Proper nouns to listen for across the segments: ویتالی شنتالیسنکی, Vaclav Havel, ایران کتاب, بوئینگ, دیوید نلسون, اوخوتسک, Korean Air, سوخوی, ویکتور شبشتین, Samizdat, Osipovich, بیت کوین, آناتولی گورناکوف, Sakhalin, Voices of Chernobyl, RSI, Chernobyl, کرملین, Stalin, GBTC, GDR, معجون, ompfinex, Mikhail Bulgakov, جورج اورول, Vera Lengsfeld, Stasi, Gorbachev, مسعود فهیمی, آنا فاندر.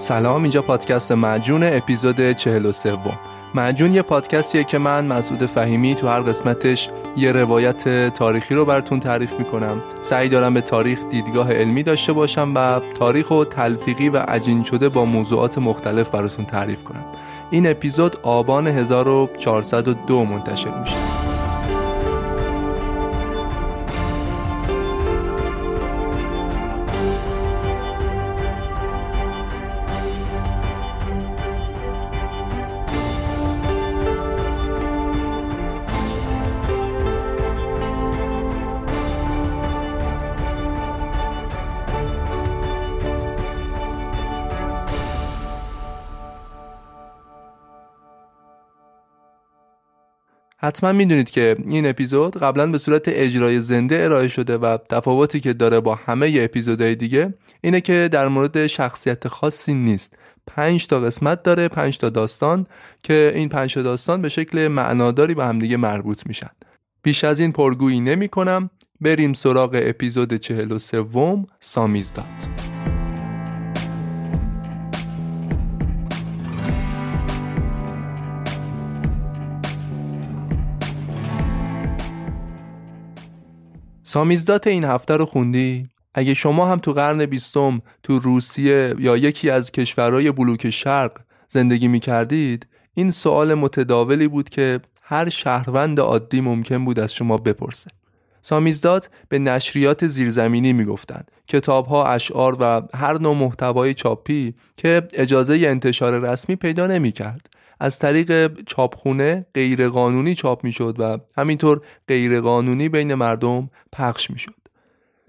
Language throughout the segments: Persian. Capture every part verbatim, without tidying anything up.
سلام، اینجا پادکست معجون، اپیزود چهل و سه. معجون یه پادکستیه که من مسعود فهیمی تو هر قسمتش یه روایت تاریخی رو براتون تعریف میکنم. سعی دارم به تاریخ دیدگاه علمی داشته باشم و تاریخ رو تلفیقی و عجین شده با موضوعات مختلف براتون تعریف کنم. این اپیزود آبان هزار و چهارصد و دو منتشر میشه. حتما میدونید که این اپیزود قبلا به صورت اجرای زنده ارائه شده و تفاوتی که داره با همه اپیزودهای دیگه اینه که در مورد شخصیت خاصی نیست. پنج تا قسمت داره، پنج تا داستان که این پنج تا داستان به شکل معناداری به هم دیگه مربوط میشن. بیش از این پرگویی نمی کنم، بریم سراغ اپیزود چهل و سه، سامیزداد. سامیزدات این هفته رو خوندی؟ اگه شما هم تو قرن بیستم تو روسیه یا یکی از کشورهای بلوک شرق زندگی می کردید، این سوال متداولی بود که هر شهروند عادی ممکن بود از شما بپرسه. سامیزدات به نشریات زیرزمینی می گفتن، کتابها، اشعار و هر نوع محتوای چاپی که اجازه انتشار رسمی پیدا نمی کرد. از طریق چاپخونه غیرقانونی چاپ میشد و همینطور غیرقانونی بین مردم پخش میشد.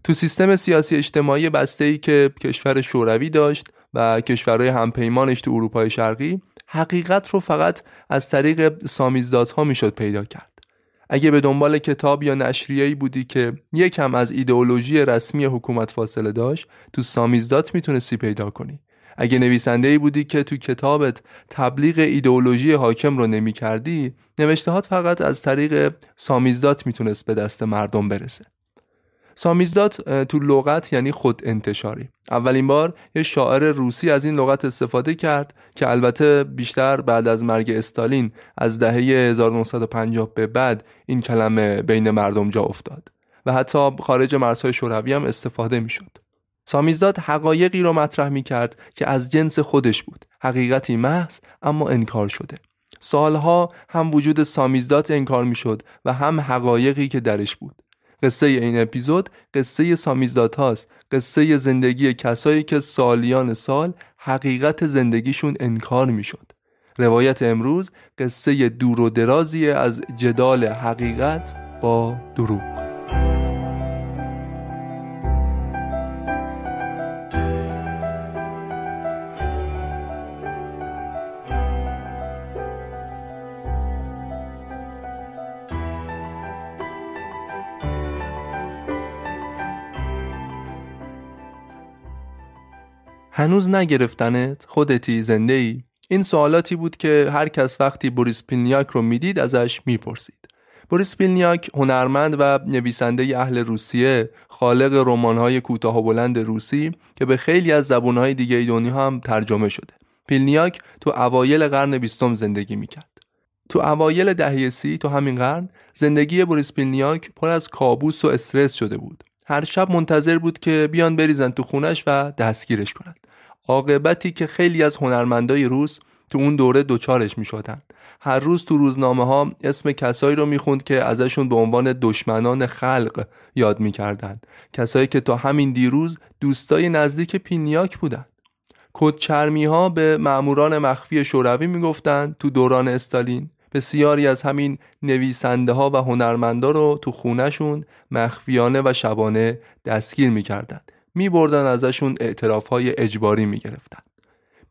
تو سیستم سیاسی اجتماعی بسته‌ای که کشور شوروی داشت و کشورهای همپیمانش تو اروپای شرقی، حقیقت رو فقط از طریق سامیزدادها میشد پیدا کرد. اگه به دنبال کتاب یا نشریه‌ای بودی که یکم از ایدئولوژی رسمی حکومت فاصله داشت، تو سامیزداد میتونستی پیدا کنی. اگه نویسنده‌ای بودی که تو کتابت تبلیغ ایدئولوژی حاکم رو نمی کردی، نوشتهات فقط از طریق سامیزدات میتونست به دست مردم برسه. سامیزدات تو لغت یعنی خود انتشاری. اولین بار یه شاعر روسی از این لغت استفاده کرد که البته بیشتر بعد از مرگ استالین از دهه هزار و نهصد و پنجاه به بعد این کلمه بین مردم جا افتاد و حتی خارج مرزهای شوروی هم استفاده میشد. سامیزداد حقایقی رو مطرح می کرد که از جنس خودش بود، حقیقتی محض اما انکار شده. سالها هم وجود سامیزداد انکار می شد و هم حقایقی که درش بود. قصه این اپیزود قصه سامیزداد هاست، قصه زندگی کسایی که سالیان سال حقیقت زندگیشون انکار می شد. روایت امروز قصه دور و درازی از جدال حقیقت با دروغ. هنوز نگرفتنت؟ خودتی؟ زنده‌ای؟ این سوالاتی بود که هر کس وقتی بوریس پیلنیاک رو میدید ازش میپرسید. بوریس پیلنیاک هنرمند و نویسنده اهل روسیه، خالق رمان‌های کوتاه و بلند روسی که به خیلی از زبان‌های دیگه دنیا هم ترجمه شده. پیلنیاک تو اوایل قرن بیستم زندگی میکرد. تو اوایل دهه سی تو همین قرن زندگی بوریس پیلنیاک پر از کابوس و استرس شده بود. هر شب منتظر بود که بیان بریزن تو خونش و دستگیرش کنند. عاقبتی که خیلی از هنرمندای روس تو اون دوره دوچارش می شدن. هر روز تو روزنامه ها اسم کسایی رو می خوند که ازشون به عنوان دشمنان خلق یاد می کردن. کسایی که تا همین دیروز دوستای نزدیک پیلنیاک بودن. کدچرمی ها به ماموران مخفی شوروی می گفتن. تو دوران استالین بسیاری از همین نویسنده ها و هنرمندا رو تو خونهشون مخفیانه و شبانه دستگیر می کردن. می بردن ازشون اعتراف های اجباری می گرفتن.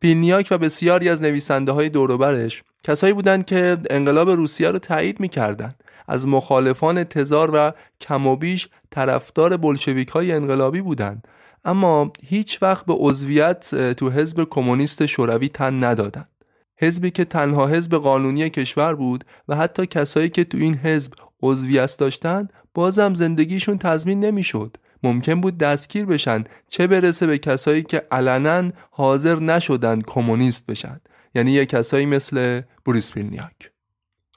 پیلنیاک و بسیاری از نویسنده های دوروبرش کسایی بودند که انقلاب روسیه رو تایید می کردن. از مخالفان تزار و کم و بیش طرفدار بلشویک های انقلابی بودند. اما هیچ وقت به عضویت تو حزب کمونیست شوروی تن ندادند. حزبی که تنها حزب قانونی کشور بود و حتی کسایی که تو این حزب عضویت داشتند بازم زندگیشون تضمین نمیشد. ممکن بود دستگیر بشن، چه برسه به کسایی که علنا حاضر نشدن کمونیست بشن، یعنی یه کسایی مثل بوریس پیلنیاک.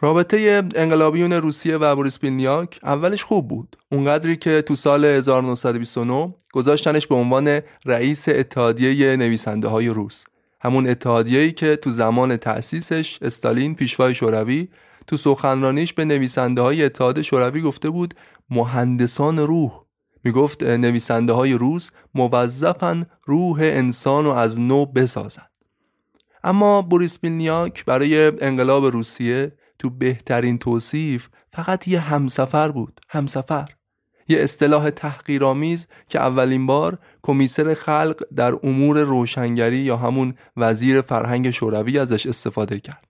رابطه انقلابیون روسیه و بوریس پیلنیاک اولش خوب بود، اونقدری که تو سال هزار و نهصد و بیست و نه گذاشتنش به عنوان رئیس اتحادیه نویسنده های روس، همون اتحادیه‌ای که تو زمان تأسیسش استالین پیشوای شوروی تو سخنرانیش به نویسنده های اتحاد شوروی گفته بود مهندسان روح. میگفت نویسنده های روس موظفن روح انسان رو از نو بسازن. اما بوریس پیلنیاک برای انقلاب روسیه تو بهترین توصیف فقط یه همسفر بود. همسفر، یه اصطلاح تحقیرآمیز که اولین بار کمیسر خلق در امور روشنگری یا همون وزیر فرهنگ شوروی ازش استفاده کرد.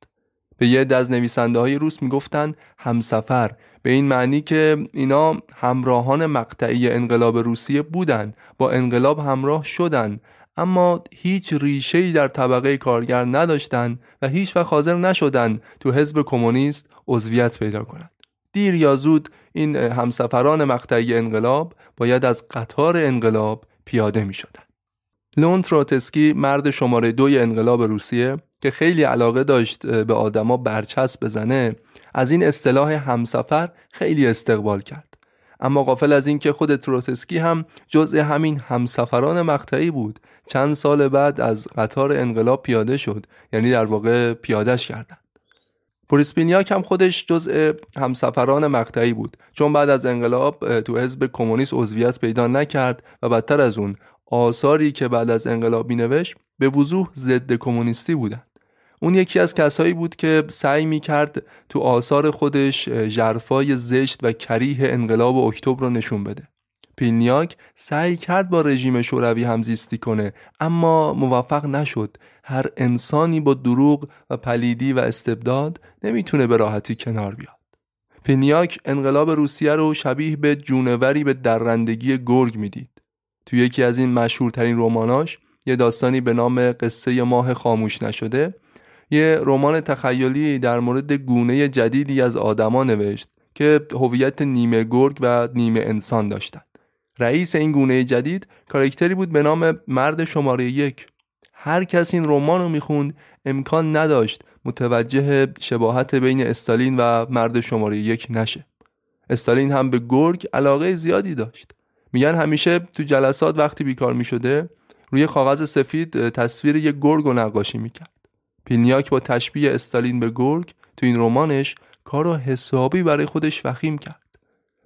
به یه عده از نویسنده های روس میگفتن همسفر، به این معنی که اینا همراهان مقطعی انقلاب روسیه بودن، با انقلاب همراه شدن، اما هیچ ریشه‌ای در طبقه کارگر نداشتن و هیچ وقت حاضر نشدن تو حزب کمونیست عضویت پیدا کنند. دیر یا زود این همسفران مقطعی انقلاب باید از قطار انقلاب پیاده می شدن. لئون تروتسکی، مرد شماره دوی انقلاب روسیه که خیلی علاقه داشت به آدما برچسب بزنه، از این اصطلاح همسفر خیلی استقبال کرد. اما غافل از این که خود تروتسکی هم جزء همین همسفران مقطعی بود. چند سال بعد از قطار انقلاب پیاده شد، یعنی در واقع پیادهش کردند. بوریس پیلنیاک هم خودش جزء همسفران مقطعی بود، چون بعد از انقلاب تو حزب کمونیست عضویت پیدا نکرد و بدتر از اون آثاری که بعد از انقلاب مینوشت به وضوح ضد کمونیستی بودند. اون یکی از کسایی بود که سعی می‌کرد تو آثار خودش ژرفای زشت و کریه انقلاب اکتبر رو نشون بده. پیلنیاک سعی کرد با رژیم شوروی همزیستی کنه، اما موفق نشد. هر انسانی با دروغ و پلیدی و استبداد نمیتونه به راحتی کنار بیاد. پیلنیاک انقلاب روسیه رو شبیه به جونوری به درندگی گرگ میدید. تو یکی از این مشهورترین رماناش، یه داستانی به نام قصه ماه خاموش نشده، یه رمان تخیلی در مورد گونه جدیدی از آدما نوشت که هویت نیمه گرگ و نیمه انسان داشتند. رئیس این گونه جدید کاراکتری بود به نام مرد شماره یک. هر کس این رمان رو میخوند امکان نداشت متوجه شباهت بین استالین و مرد شماره یک نشه. استالین هم به گرگ علاقه زیادی داشت. میگن همیشه تو جلسات وقتی بیکار میشده روی کاغذ سفید تصویر یک گرگ رو نقاشی میکرد. پیلنیاک با تشبیه استالین به گرگ تو این رمانش کارو حسابی برای خودش وخیم کرد.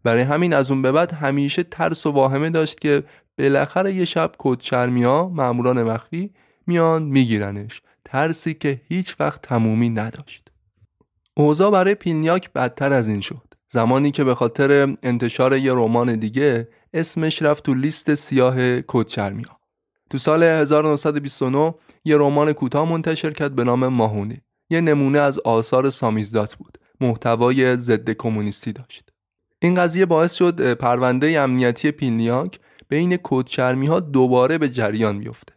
برای همین از اون به بعد همیشه ترس و واهمه داشت که بالاخره یه شب کدچرمی‌ها، ماموران مخفی میان میگیرنش. ترسی که هیچ وقت تمومی نداشت. اوضاع برای پیلنیاک بدتر از این شد. زمانی که به خاطر انتشار یه رمان دیگه اسمش رفت تو لیست سیاه کدچرمی‌ها. تو سال هزار و نهصد و بیست و نه یه رمان کوتاه منتشر کرد به نام ماهونه. یه نمونه از آثار سامیزدات بود. محتوای ضد کمونیستی داشت. این قضیه باعث شد پرونده امنیتی پیلنیاک بین کدچرمی‌ها دوباره به جریان بیفته.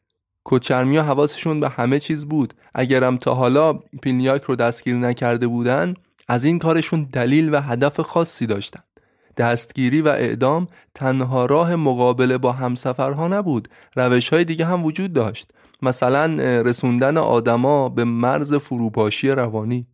کوچرمیا حواسشون به همه چیز بود. اگرم تا حالا پیلنیاک رو دستگیر نکرده بودن، از این کارشون دلیل و هدف خاصی داشتن. دستگیری و اعدام تنها راه مقابله با همسفرها نبود، روش‌های دیگه هم وجود داشت. مثلا رسوندن آدما به مرز فروپاشی روانی.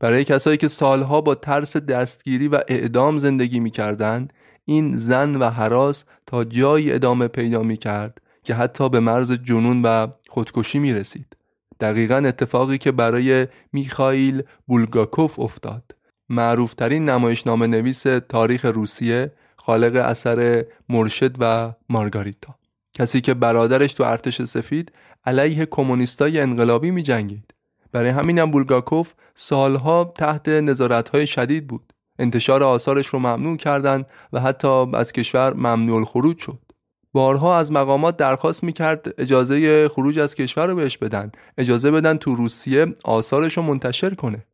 برای کسایی که سالها با ترس دستگیری و اعدام زندگی می‌کردند، این زن و هراس تا جایی ادامه پیدا می‌کرد که حتی به مرز جنون و خودکشی می‌رسید. دقیقاً اتفاقی که برای میخائیل بولگاکوف افتاد. معروفترین نمایشنامه نویس تاریخ روسیه، خالق اثر مرشد و مارگاریتا. کسی که برادرش تو ارتش سفید علیه کمونیستای انقلابی می جنگید. برای همینم بولگاکوف سالها تحت نظارت‌های شدید بود. انتشار آثارش رو ممنوع کردند و حتی از کشور ممنوع الخروج شد. بارها از مقامات درخواست میکرد اجازه خروج از کشور رو بهش بدن، اجازه بدن تو روسیه آثارش رو منتشر کنه.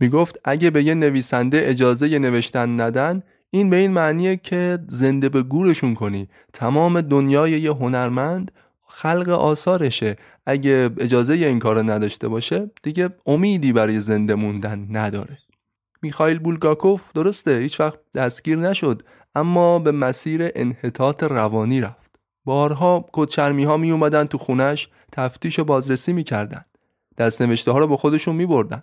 میگفت اگه به یه نویسنده اجازه نوشتن ندن، این به این معنیه که زنده به گورشون کنی. تمام دنیای یه هنرمند خلق آثارشه، اگه اجازه این کار نداشته باشه دیگه امیدی برای زنده موندن نداره. میخائیل بولگاکوف درسته هیچ وقت دستگیر نشد، اما به مسیر انحطاط روانی رفت. بارها کدشرمی ها می اومدن تو خونش، تفتیش و بازرسی می کردن. دست نوشته ها رو با خودشون می بردن.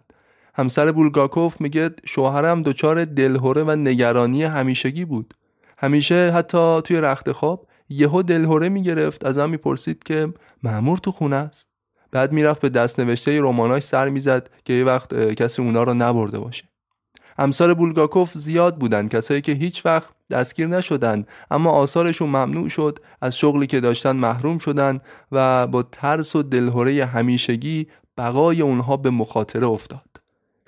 همسر بولگاکوف میگه شوهرم دچار دلهره و نگرانی همیشگی بود. همیشه حتی توی رخت خواب یهو دلهره میگرفت، ازم میپرسید که مأمور تو خونه است. بعد میرفت به دست نوشته رماناش سر میزد که یه وقت کسی اونا رو نبرده باشه. همسر بولگاکوف زیاد بودن کسایی که هیچ وقت دستگیر نشدن، اما آثارشون ممنوع شد، از شغلی که داشتن محروم شدن و با ترس و دلهره همیشگی بقای اونها به مخاطره افتاد.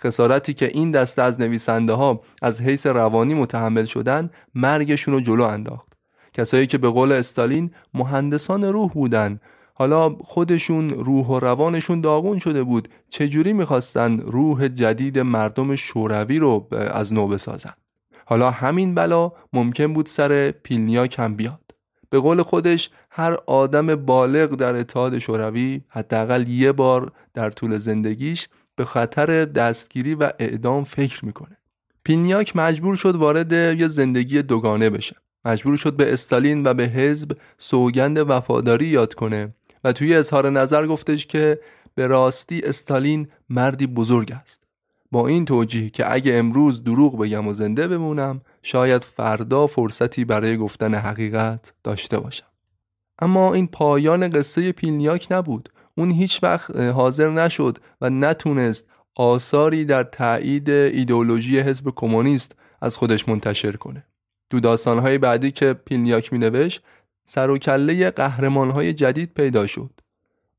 خسارتی که این دسته از نویسنده ها از حیث روانی متحمل شدن، مرگشون رو جلو انداخت. کسایی که به قول استالین مهندسان روح بودن، حالا خودشون روح و روانشون داغون شده بود. چجوری میخواستن روح جدید مردم شوروی رو از نو بسازن؟ حالا همین بلا ممکن بود سر پیلنیاک هم بیاد. به قول خودش هر آدم بالغ در اتحاد شوروی حداقل یه بار در طول زندگیش به خطر دستگیری و اعدام فکر میکنه. پیلنیاک مجبور شد وارد یه زندگی دوگانه بشه. مجبور شد به استالین و به حزب سوگند وفاداری یاد کنه و توی اظهار نظر گفتش که به راستی استالین مردی بزرگ است، با این توجیه که اگه امروز دروغ بگم و زنده بمونم، شاید فردا فرصتی برای گفتن حقیقت داشته باشم. اما این پایان قصه پیلنیاک نبود. اون هیچ وقت حاضر نشد و نتونست آثاری در تایید ایدئولوژی حزب کمونیست از خودش منتشر کنه. تو داستان‌های بعدی که پیلنیاک می‌نوشت، سر و کله قهرمان‌های جدید پیدا شد.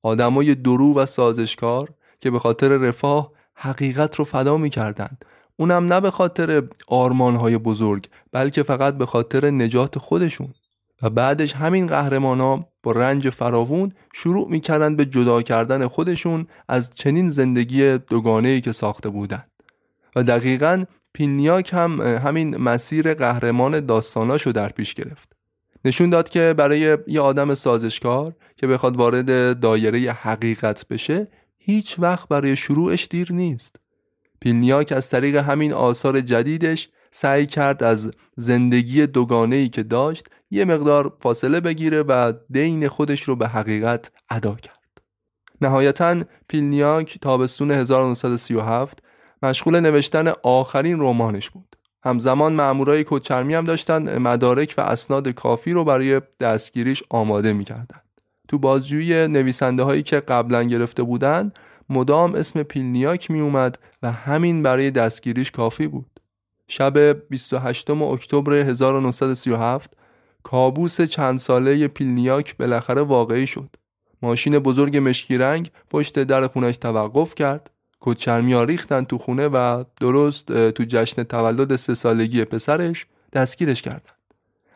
آدمای درو و سازشکار که به خاطر رفاه حقیقت رو فدا می‌کردند. اونم نه به خاطر آرمان‌های بزرگ، بلکه فقط به خاطر نجات خودشون. و بعدش همین قهرمان‌ها با رنج فراوون شروع می‌کردن به جدا کردن خودشون از چنین زندگی دوگانه‌ای که ساخته بودند. و دقیقاً پیلنیاک هم همین مسیر قهرمان داستاناشو در پیش گرفت. نشون داد که برای یه آدم سازشکار که بخواد وارد دایره حقیقت بشه، هیچ وقت برای شروعش دیر نیست. پیلنیاک از طریق همین آثار جدیدش سعی کرد از زندگی دوگانه‌ای که داشت یه مقدار فاصله بگیره و دین خودش رو به حقیقت ادا کرد. نهایتاً پیلنیاک تابستون هزار و نهصد و سی و هفت مشغول نوشتن آخرین رمانش بود. همزمان مامورای کدچرمی هم داشتن مدارک و اسناد کافی رو برای دستگیریش آماده می‌کردند. تو بازجویی نویسنده‌هایی که قبلا گرفته بودن، مدام اسم پیلنیاک میومد و همین برای دستگیریش کافی بود. شب بیست و هشتم اکتبر هزار و نهصد و سی و هفت کابوس چند ساله پیلنیاک بالاخره واقعی شد. ماشین بزرگ مشکی رنگ پشت در خونش توقف کرد. کدچرمیا ریختن تو خونه و درست تو جشن تولد سه سالگی پسرش دستگیرش کردند.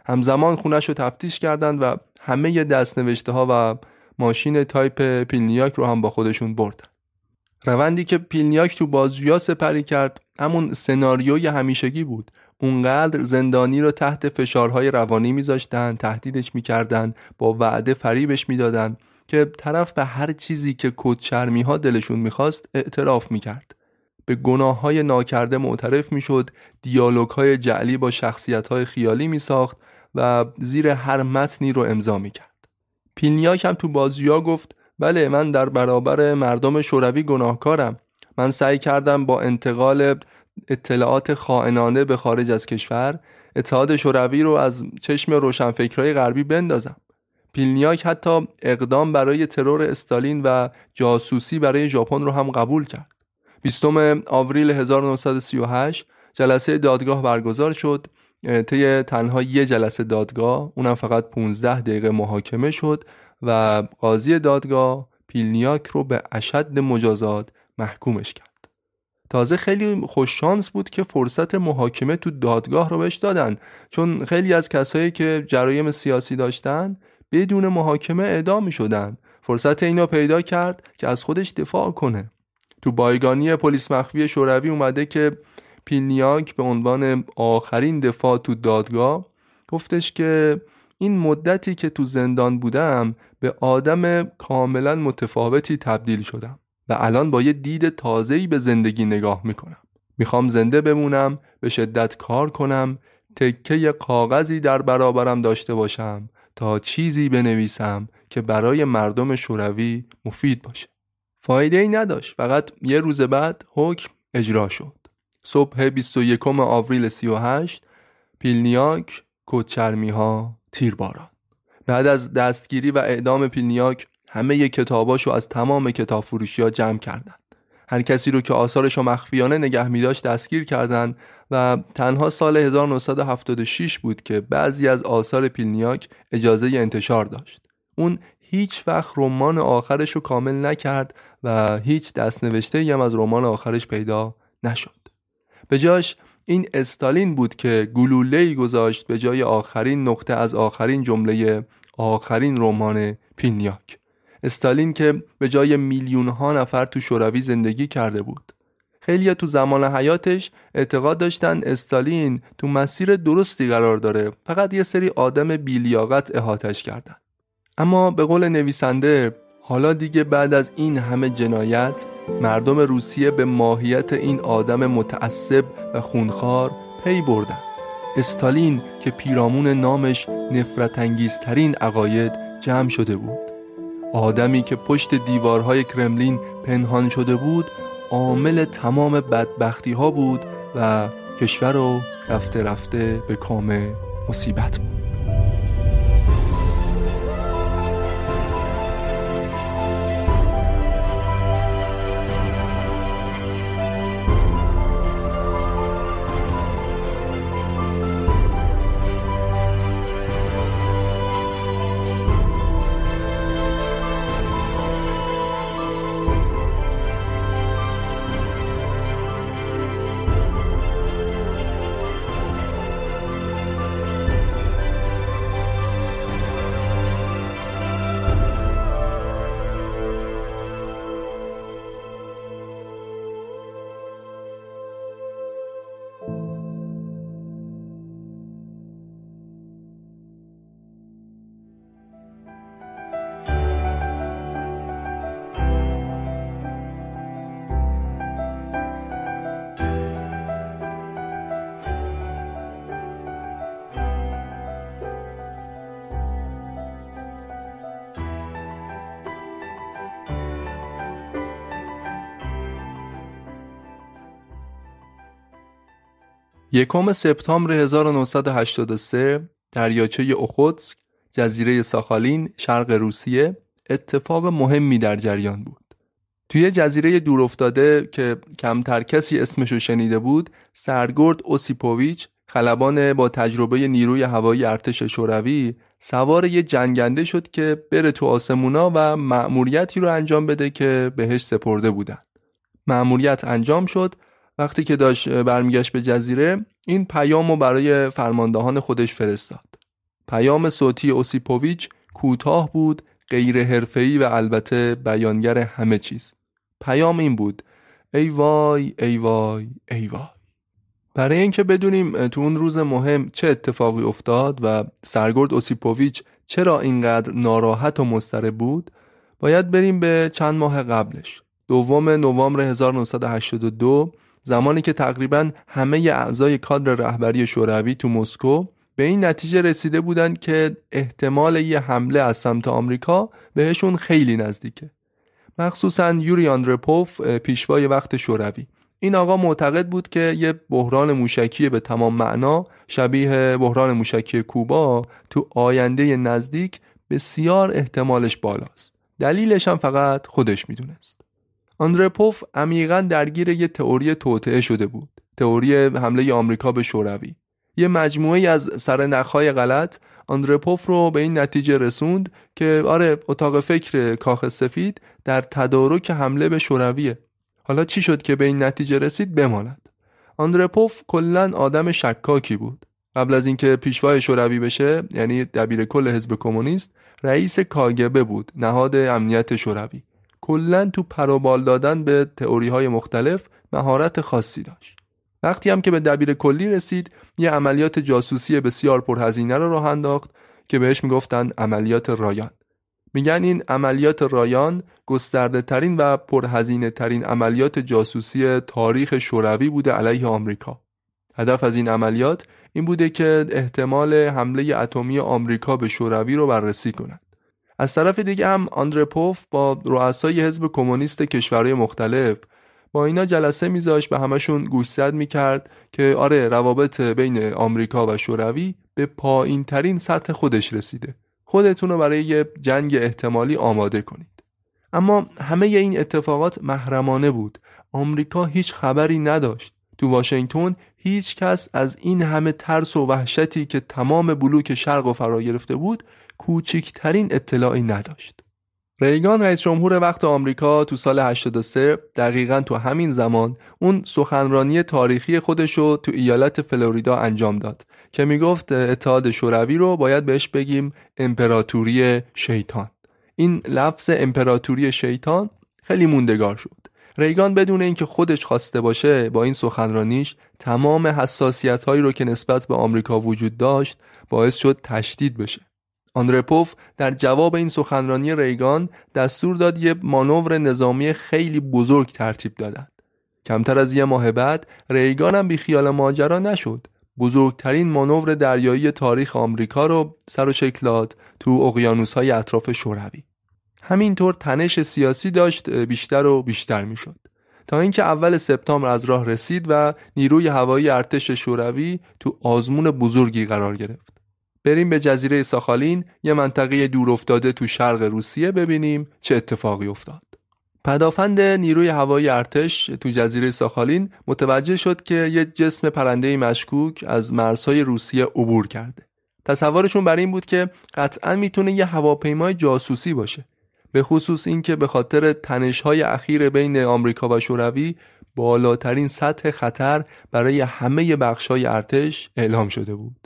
همزمان خونش رو تفتیش کردند و همه دستنوشته ها و ماشین تایپ پیلنیاک رو هم با خودشون بردن. روندی که پیلنیاک تو بازجویی سپری کرد همون سناریوی همیشگی بود. اونقدر زندانی رو تحت فشارهای روانی میذاشتن، تهدیدش میکردن، با وعده فریبش میدادن، که طرف به هر چیزی که کدشرمی ها دلشون میخواست اعتراف میکرد. به گناه های ناکرده معترف میشد، دیالوگ های جعلی با شخصیت های خیالی میساخت و زیر هر متنی رو امضا میکرد. پیلنیاک هم تو بازجویی گفت بله من در برابر مردم شوروی گناهکارم. من سعی کردم با انتقال اطلاعات خائنانه به خارج از کشور اتحاد شوروی رو از چشم روشنفکرای غربی بندازم. پیلنیاک حتی اقدام برای ترور استالین و جاسوسی برای ژاپن رو هم قبول کرد. بیستم آوریل هزار و نهصد و سی و هشت جلسه دادگاه برگزار شد. طی تنها یه جلسه دادگاه، اونم فقط پانزده دقیقه محاکمه شد و قاضی دادگاه پیلنیاک رو به اشد مجازات محکومش کرد. تازه خیلی خوششانس بود که فرصت محاکمه تو دادگاه رو بهش دادن، چون خیلی از کسایی که جرایم سیاسی داشتن بدون محاکمه اعدام می‌شدن. فرصت اینو پیدا کرد که از خودش دفاع کنه. تو بایگانی پلیس مخفی شوروی اومده که پیلنیاک به عنوان آخرین دفاع تو دادگاه گفتش که این مدتی که تو زندان بودم به آدم کاملا متفاوتی تبدیل شدم و الان با یه دید تازه‌ای به زندگی نگاه میکنم. میخوام زنده بمونم، به شدت کار کنم، تکه کاغذی در برابرم داشته باشم تا چیزی بنویسم که برای مردم شوروی مفید باشه. فایده ای نداشت. فقط یه روز بعد حکم اجرا شد. صبح بیست و یکم آوریل سی و هشت پیلنیاک، کدچرمی ها، تیرباران. بعد از دستگیری و اعدام پیلنیاک همه ی کتاباشو از تمام کتاب فروشی ها جمع کردن. هر کسی رو که آثارشو مخفیانه نگه می داشت دستگیر کردن و تنها سال هزار و نهصد و هفتاد و شش بود که بعضی از آثار پیلنیاک اجازه انتشار داشت. اون هیچ وقت رمان آخرش رو کامل نکرد و هیچ دستنوشته‌ای هم از رمان آخرش پیدا نشد. به جاش این استالین بود که گلوله‌ای گذاشت به جای آخرین نقطه از آخرین جمله آخرین رمان پیلنیاک. استالین که به جای میلیون‌ها نفر تو شوروی زندگی کرده بود. خیلیا تو زمان حیاتش اعتقاد داشتن استالین تو مسیر درستی قرار داره، فقط یه سری آدم بی‌لیاقت احاطش کردن. اما به قول نویسنده، حالا دیگه بعد از این همه جنایت مردم روسیه به ماهیت این آدم متعصب و خونخوار پی بردن. استالین که پیرامون نامش نفرت انگیزترین عقاید جمع شده بود، آدمی که پشت دیوارهای کرملین پنهان شده بود، عامل تمام بدبختی ها بود و کشور رو رفته رفته به کام مصیبت بود. یکم سپتامبر هزار و نهصد و هشتاد و سه دریاچه اوخوتسک، جزیره ساخالین، شرق روسیه، اتفاق مهمی در جریان بود. توی جزیره دورافتاده که کمتر کسی اسمشو شنیده بود، سرگرد اوسیپوویچ، خلبان با تجربه نیروی هوایی ارتش شوروی، سوار یه جنگنده شد که بره تو آسمونا و مأموریتی رو انجام بده که بهش سپرده بودن. مأموریت انجام شد. وقتی که داشت برمیگشت به جزیره، این پیامو برای فرماندهان خودش فرستاد. پیام صوتی اوسیپوویچ کوتاه بود، غیر حرفه‌ای و البته بیانگر همه چیز. پیام این بود: ای وای، ای وای، ای وای. برای اینکه بدونیم تو اون روز مهم چه اتفاقی افتاد و سرگرد اوسیپوویچ چرا اینقدر ناراحت و مضطرب بود، باید بریم به چند ماه قبلش، دوم نوامبر هزار و نهصد و هشتاد و دو، زمانی که تقریباً همه اعضای کادر رهبری شوروی تو مسکو به این نتیجه رسیده بودند که احتمال یه حمله از سمت آمریکا بهشون خیلی نزدیکه. مخصوصاً یوری آندروپوف، پیشوای وقت شوروی. این آقا معتقد بود که یه بحران موشکی به تمام معنا شبیه بحران موشکی کوبا تو آینده نزدیک بسیار احتمالش بالاست. دلیلش هم فقط خودش میدونست. آندروپوف عمیقاً درگیر یه تئوری توطئه شده بود، تئوری حمله آمریکا به شوروی. یه مجموعه‌ای از سرنخ‌های غلط آندروپوف رو به این نتیجه رسوند که آره، اتاق فکر کاخ سفید در تدارک حمله به شورویه. حالا چی شد که به این نتیجه رسید بماند. آندروپوف کلاً آدم شکاکی بود. قبل از اینکه پیشوای شوروی بشه، یعنی دبیرکل حزب کمونیست، رئیس کاگبه بود، نهاد امنیت شوروی. کلاً تو پروبال دادن به تئوری‌های مختلف مهارت خاصی داشت. وقتی هم که به دبیر کلی رسید، یه عملیات جاسوسی بسیار پرهزینه رو راه انداخت که بهش میگفتن عملیات رایان. میگن این عملیات رایان گسترده ترین و پرهزینه ترین عملیات جاسوسی تاریخ شوروی بوده علیه آمریکا. هدف از این عملیات این بوده که احتمال حمله اتمی آمریکا به شوروی رو بررسی کنند. از طرف دیگه هم آندروپوف با رؤسای حزب کمونیست کشورهای مختلف با اینا جلسه میذاشت، به همشون گوشزد میکرد که آره، روابط بین آمریکا و شوروی به پایین ترین سطح خودش رسیده، خودتون رو برای یه جنگ احتمالی آماده کنید. اما همه این اتفاقات محرمانه بود. آمریکا هیچ خبری نداشت. تو واشنگتن هیچ کس از این همه ترس و وحشتی که تمام بلوک شرق و فرا گرفته بود کوچکترین اطلاعی نداشت. ریگان رئیس جمهور وقت آمریکا تو سال هشتاد و سه، دقیقاً تو همین زمان، اون سخنرانی تاریخی خودشو تو ایالت فلوریدا انجام داد که میگفت اتحاد شوروی رو باید بهش بگیم امپراتوری شیطان. این لفظ امپراتوری شیطان خیلی موندگار شد. ریگان بدون اینکه خودش خواسته باشه با این سخنرانیش تمام حساسیت‌هایی رو که نسبت به آمریکا وجود داشت باعث شد تشدید بشه. آندروپوف در جواب این سخنرانی ریگان دستور داد یه مانور نظامی خیلی بزرگ ترتیب دادند. کمتر از یه ماه بعد ریگان هم بیخیال ماجرا نشد. بزرگترین مانور دریایی تاریخ آمریکا رو سر و شکل داد تو اقیانوس‌های اطراف شوروی. همینطور تنش سیاسی داشت بیشتر و بیشتر میشد، تا اینکه اول سپتامبر از راه رسید و نیروی هوایی ارتش شوروی تو آزمون بزرگی قرار گرفت. بریم به جزیره ساخالین، یه منطقه دورافتاده تو شرق روسیه، ببینیم چه اتفاقی افتاد. پدافند نیروی هوایی ارتش تو جزیره ساخالین متوجه شد که یه جسم پرنده مشکوک از مرزهای روسیه عبور کرده. تصورشون برای این بود که قطعاً میتونه یه هواپیمای جاسوسی باشه. به خصوص این که به خاطر تنش‌های اخیر بین آمریکا و شوروی بالاترین سطح خطر برای همه بخش‌های ارتش اعلام شده بود.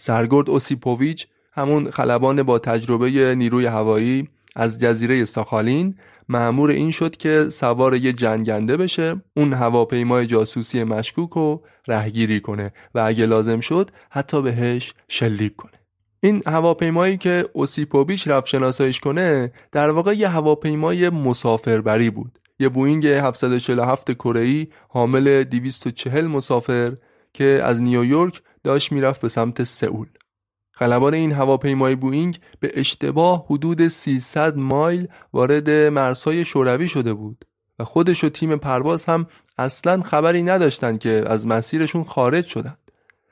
سرگرد اوسیپوویچ، همون خلبان با تجربه نیروی هوایی، از جزیره ساخالین مأمور این شد که سوار یه جنگنده بشه، اون هواپیمای جاسوسی مشکوک رو رهگیری کنه و اگه لازم شد حتی بهش شلیک کنه. این هواپیمایی که اوسیپوویچ رفت شناساییش کنه در واقع یه هواپیمای مسافربری بود، یه بوئینگ هفتصد و چهل و هفت کره‌ای حامل دویست و چهل مسافر که از نیویورک داشت میرفت به سمت سئول. خلبان این هواپیمای بوئینگ به اشتباه حدود سیصد مایل وارد مرزهای شوروی شده بود و خودش و تیم پرواز هم اصلاً خبری نداشتند که از مسیرشون خارج شدند.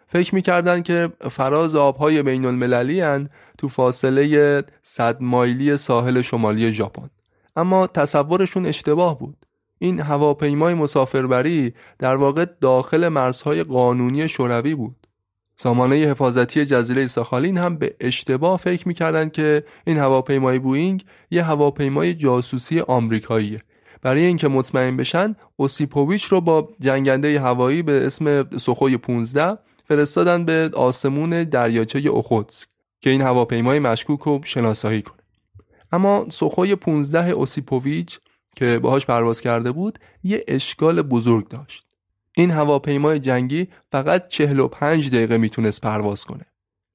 فکر می‌کردند که فراز آب‌های بین‌المللی ان، تو فاصله صد مایلی ساحل شمالی ژاپن. اما تصورشون اشتباه بود. این هواپیمای مسافربری در واقع داخل مرزهای قانونی شوروی بود. سامانه حفاظتی جزیره ساخالین هم به اشتباه فکر می‌کردند که این هواپیمای بوئینگ یه هواپیمای جاسوسی آمریکاییه. برای اینکه مطمئن بشن، اوسیپوویچ رو با جنگنده هوایی به اسم سوخوی پانزده فرستادن به آسمون دریاچه اوخوتسک که این هواپیمای مشکوک رو شناسایی کنه. اما سوخوی پانزده اوسیپوویچ که باهاش پرواز کرده بود، یه اشکال بزرگ داشت. این هواپیمای جنگی فقط چهل و پنج دقیقه میتونست پرواز کنه،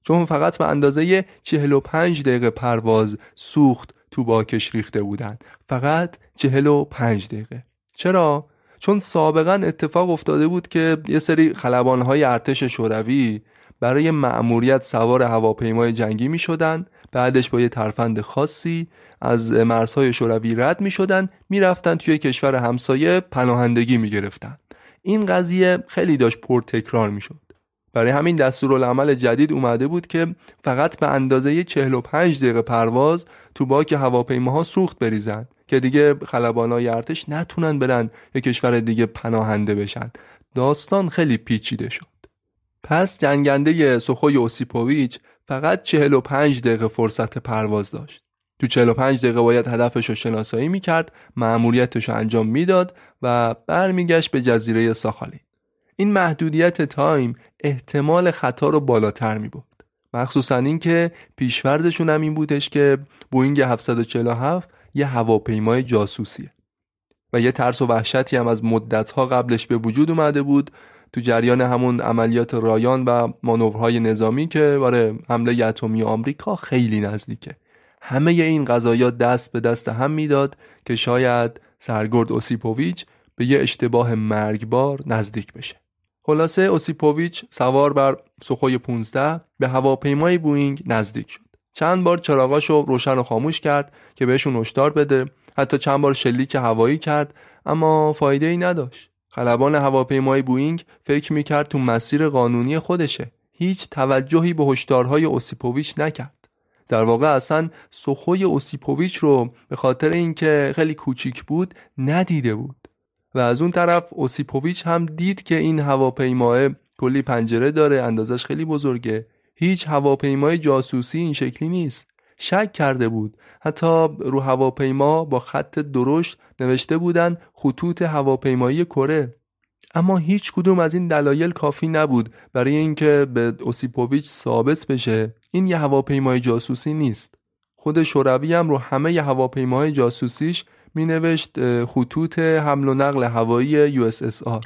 چون فقط به اندازه چهل و پنج دقیقه پرواز، سوخت، تو باکش ریخته بودن، فقط چهل و پنج دقیقه. چرا؟ چون سابقا اتفاق افتاده بود که یه سری خلبان‌های ارتش شوروی برای مأموریت سوار هواپیمای جنگی می شدن، بعدش با یه ترفند خاصی از مرزهای شوروی رد می شدن، می رفتن توی کشور همسایه پناهندگی می گرفتن. این قضیه خیلی داشت پر تکرار می شد. برای همین دستورالعمل جدید اومده بود که فقط به اندازه چهل و پنج دقیقه پرواز تو باک هواپیماها سوخت بریزن که دیگه خلبانای ارتش نتونن برن یه کشور دیگه پناهنده بشن. داستان خیلی پیچیده شد. پس جنگنده سوخوی اوسیپوویچ فقط چهل و پنج دقیقه فرصت پرواز داشت. تو چهل و پنج دقیقه باید هدفش رو شناسایی میکرد، مأموریتش رو انجام میداد و برمیگشت به جزیره ساخالین. این محدودیت تایم احتمال خطا رو بالاتر می بود. مخصوصا این که پیش‌فرضشون هم این بودش که بوئینگ هفتصد و چهل و هفت یه هواپیمای جاسوسیه و یه ترس و وحشتی هم از مدت‌ها قبلش به وجود اومده بود تو جریان همون عملیات رایان و مانورهای نظامی که برای حمله اتمی آمریکا خیلی نزدیکه. همه این قضایا دست به دست هم میداد که شاید سرگرد اوسیپوویچ به یه اشتباه مرگبار نزدیک بشه. خلاصه اوسیپوویچ سوار بر سوخوی پانزده به هواپیمای بوئینگ نزدیک شد. چند بار چراغاشو روشن و خاموش کرد که بهشون هشدار بده، حتی چند بار شلیک هوایی کرد، اما فایده ای نداشت. خلبان هواپیمای بوئینگ فکر میکرد تو مسیر قانونی خودشه. هیچ توجهی به هشدارهای اوسیپوویچ نکرد. در واقع اصلا سوخوی اوسیپوویچ رو به خاطر اینکه خیلی کوچیک بود ندیده بود. و از اون طرف اوسیپوویچ هم دید که این هواپیماه کلی پنجره داره، اندازش خیلی بزرگه. هیچ هواپیمای جاسوسی این شکلی نیست. شک کرده بود. حتی رو هواپیما با خط درشت نوشته بودن خطوط هواپیمایی کره. اما هیچ کدوم از این دلایل کافی نبود برای اینکه به اوسیپوویچ ثابت بشه این یه هواپیمای جاسوسی نیست. خود شوروی هم رو همه ی هواپیماهای جاسوسیش می نوشت خطوط حمل و نقل هوایی یو اس اس آر.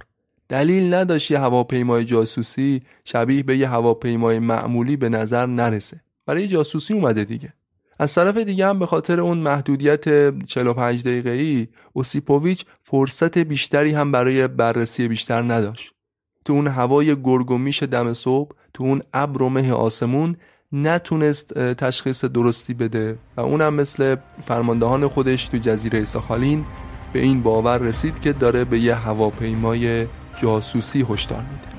دلیل نداشت یه هواپیمای جاسوسی شبیه به یه هواپیمای معمولی به نظر نرسه. برای جاسوسی اومده دیگه. از طرف دیگه هم به خاطر اون محدودیت چهل و پنج دقیقه‌ای اوسیپوویچ فرصت بیشتری هم برای بررسی بیشتر نداشت. تو اون هوای گرگومیش دم صبح، تو اون ابر و مه آسمون نتونست تشخیص درستی بده و اونم مثل فرماندهان خودش تو جزیره ساخالین به این باور رسید که داره به یه هواپیمای جاسوسی هشدار میده.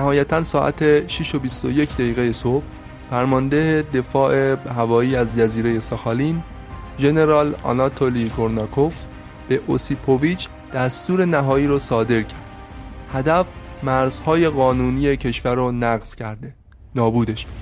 نهایتاً ساعت شش و بیست و یک دقیقه صبح فرمانده دفاع هوایی از جزیره ساخالین ژنرال آناتولی گورناکوف به اوسیپوویچ دستور نهایی رو صادر کرد. هدف مرزهای قانونی کشور رو نقض کرده، نابودش کرد.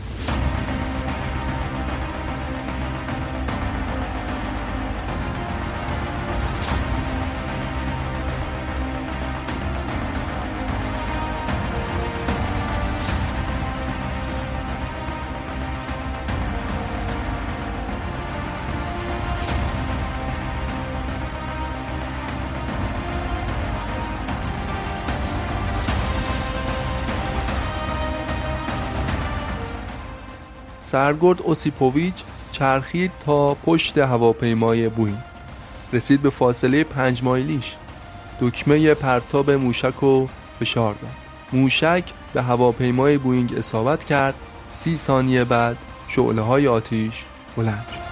سرگرد اوسیپوویچ چرخید تا پشت هواپیمای بوئینگ. رسید به فاصله پنج مایلیش. دکمه پرتاب موشک رو فشار داد. موشک به هواپیمای بوئینگ اصابت کرد. سی ثانیه بعد شعله‌های آتش بلند شد.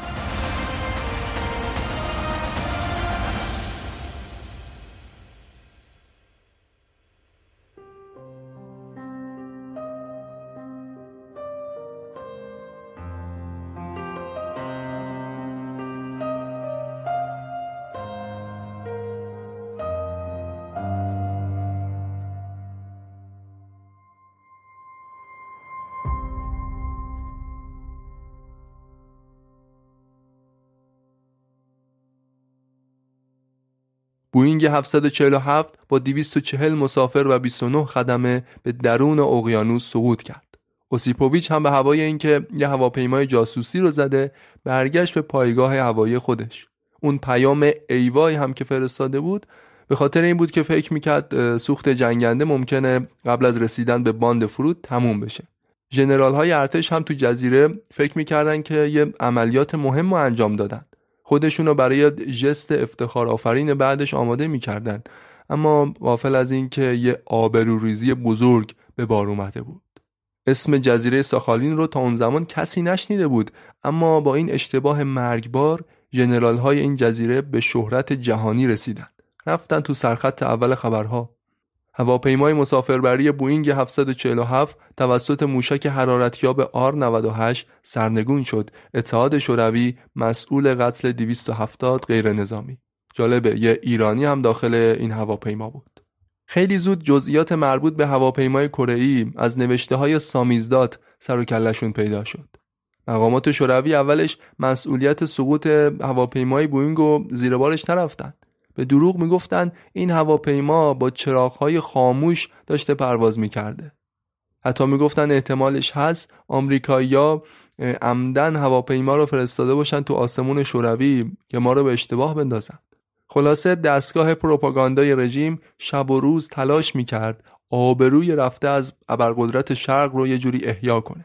بوئینگ هفتصد و چهل و هفت با دویست و چهل مسافر و بیست و نه خدمه به درون اقیانوس سقوط کرد. اوسیپوویچ هم به هوای اینکه یه هواپیمای جاسوسی رو زده برگشت به پایگاه هوایی خودش. اون پیام ایوای هم که فرستاده بود به خاطر این بود که فکر میکرد سوخت جنگنده ممکنه قبل از رسیدن به باند فرود تموم بشه. ژنرال‌های ارتش هم تو جزیره فکر میکردن که یه عملیات مهم رو انجام دادن. خودشونو برای جست افتخارآفرین بعدش آماده می‌کردن، اما غافل از این که یه آبروریزی بزرگ به بار اومده بود. اسم جزیره ساخالین رو تا اون زمان کسی نشنیده بود، اما با این اشتباه مرگبار ژنرال‌های این جزیره به شهرت جهانی رسیدن. رفتن تو سرخط اول خبرها. هواپیمای مسافربری بوئینگ هفتصد و چهل و هفت توسط موشک حرارتیاب آر نود و هشت سرنگون شد. اتحاد شوروی مسئول قتل دویست و هفتاد غیر نظامی. جالبه یه ایرانی هم داخل این هواپیما بود. خیلی زود جزئیات مربوط به هواپیمای کره‌ای از نوشته‌های سامیزدات سر و کله‌شون پیدا شد. مقامات شوروی اولش مسئولیت سقوط هواپیمای بوئینگ رو زیر بارش نرفتن. به دروغ میگفتن این هواپیما با چراغ‌های خاموش داشته پرواز می‌کرده. حتی میگفتن احتمالش هست آمریکایی‌ها عمدن هواپیما رو فرستاده باشن تو آسمون شوروی که ما رو به اشتباه بندازن. خلاصه دستگاه پروپاگاندای رژیم شب و روز تلاش میکرد آبروی رفته از ابرقدرت شرق رو یه جوری احیا کنه.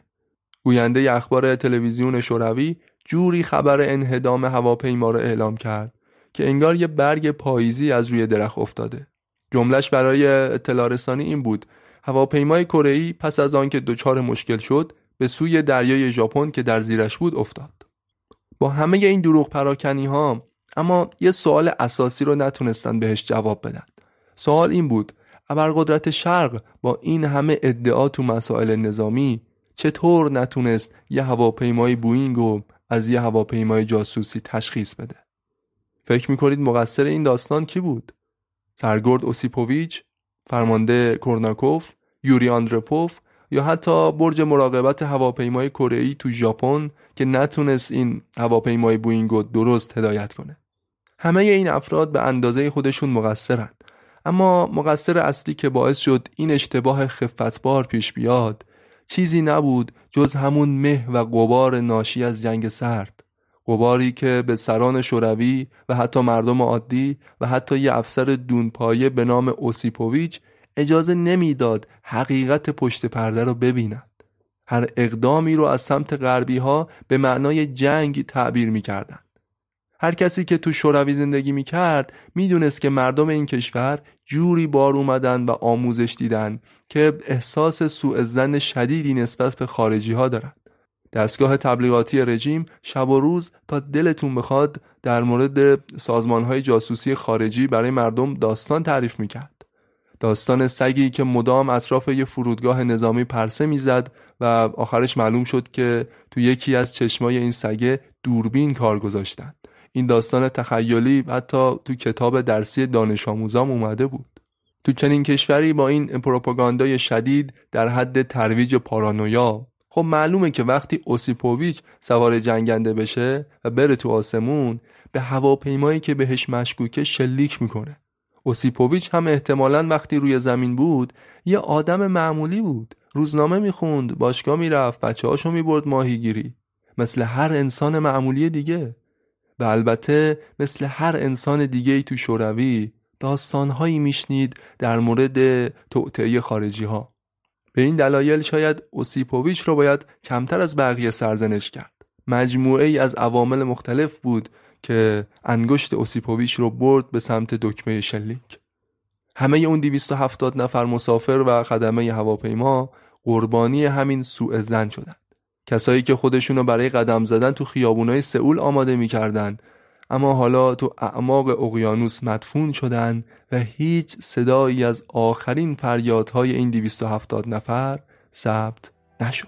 گوینده اخبار تلویزیون شوروی جوری خبر انهدام هواپیما رو اعلام کرد که انگار یه برگ پاییزی از روی درخت افتاده. جمله‌اش برای اطلاع رسانی این بود: هواپیمای کره‌ای پس از آنکه دچار مشکل شد به سوی دریای ژاپن که در زیرش بود افتاد. با همه این دروغ پراکنی‌ها اما یه سوال اساسی رو نتونستن بهش جواب بدن. سوال این بود: ابرقدرت شرق با این همه ادعا تو مسائل نظامی چطور نتونست یه هواپیمای بوئینگ رو از یه هواپیمای جاسوسی تشخیص بده؟ فکر میکنید مقصر این داستان کی بود؟ سرگرد اوسیپوویچ، فرمانده کورناکوف، یوری آندروپوف، یا حتی برج مراقبت هواپیمای کره‌ای تو ژاپن که نتونست این هواپیمای بوئینگ رو درست هدایت کنه؟ همه این افراد به اندازه خودشون مقصرند، اما مقصر اصلی که باعث شد این اشتباه خفتبار پیش بیاد چیزی نبود جز همون مه و غبار ناشی از جنگ سرد، غباری که به سران شوروی و حتی مردم عادی و حتی یه افسر دونپایه به نام اوسیپوویچ اجازه نمیداد حقیقت پشت پرده رو ببینند. هر اقدامی رو از سمت غربی ها به معنای جنگ تعبیر می‌کردند. هر کسی که تو شوروی زندگی میکرد میدونست که مردم این کشور جوری بار اومدن و آموزش دیدن که احساس سوء ظن شدیدی نسبت به خارجی ها دارن. دستگاه تبلیغاتی رژیم شب و روز تا دلتون بخواد در مورد سازمان های جاسوسی خارجی برای مردم داستان تعریف میکرد. داستان سگی که مدام اطراف یه فرودگاه نظامی پرسه میزد و آخرش معلوم شد که تو یکی از چشمای این سگه دوربین کار گذاشتن. این داستان تخیلی حتی تو کتاب درسی دانش آموزام اومده بود. تو چنین کشوری با این پروپاگاندای شدید در حد ترویج پارانویا، خب معلومه که وقتی اوسیپوویچ سوار جنگنده بشه و بره تو آسمون، به هواپیمایی که بهش مشکوکه شلیک میکنه. اوسیپوویچ هم احتمالاً وقتی روی زمین بود یه آدم معمولی بود. روزنامه میخوند، باشگاه میرفت، بچه‌هاشو میبرد ماهیگیری، مثل هر انسان معمولی دیگه. و البته مثل هر انسان دیگه‌ای تو شوروی داستان‌هایی میشنید در مورد توطئه خارجی‌ها. به این دلایل شاید اوسیپوویچ رو باید کمتر از بقیه سرزنش کرد. مجموعه‌ای از عوامل مختلف بود که انگشت اوسیپوویچ رو برد به سمت دکمه شلیک. همه اون دویست و هفتاد نفر مسافر و خدمه هواپیما قربانی همین سوء ظن شدند. کسایی که خودشونو برای قدم زدن تو خیابونای سئول آماده می‌کردن، اما حالا تو اعماق اقیانوس مدفون شدن و هیچ صدایی از آخرین فریادهای این دویست و هفتاد نفر ثبت نشد.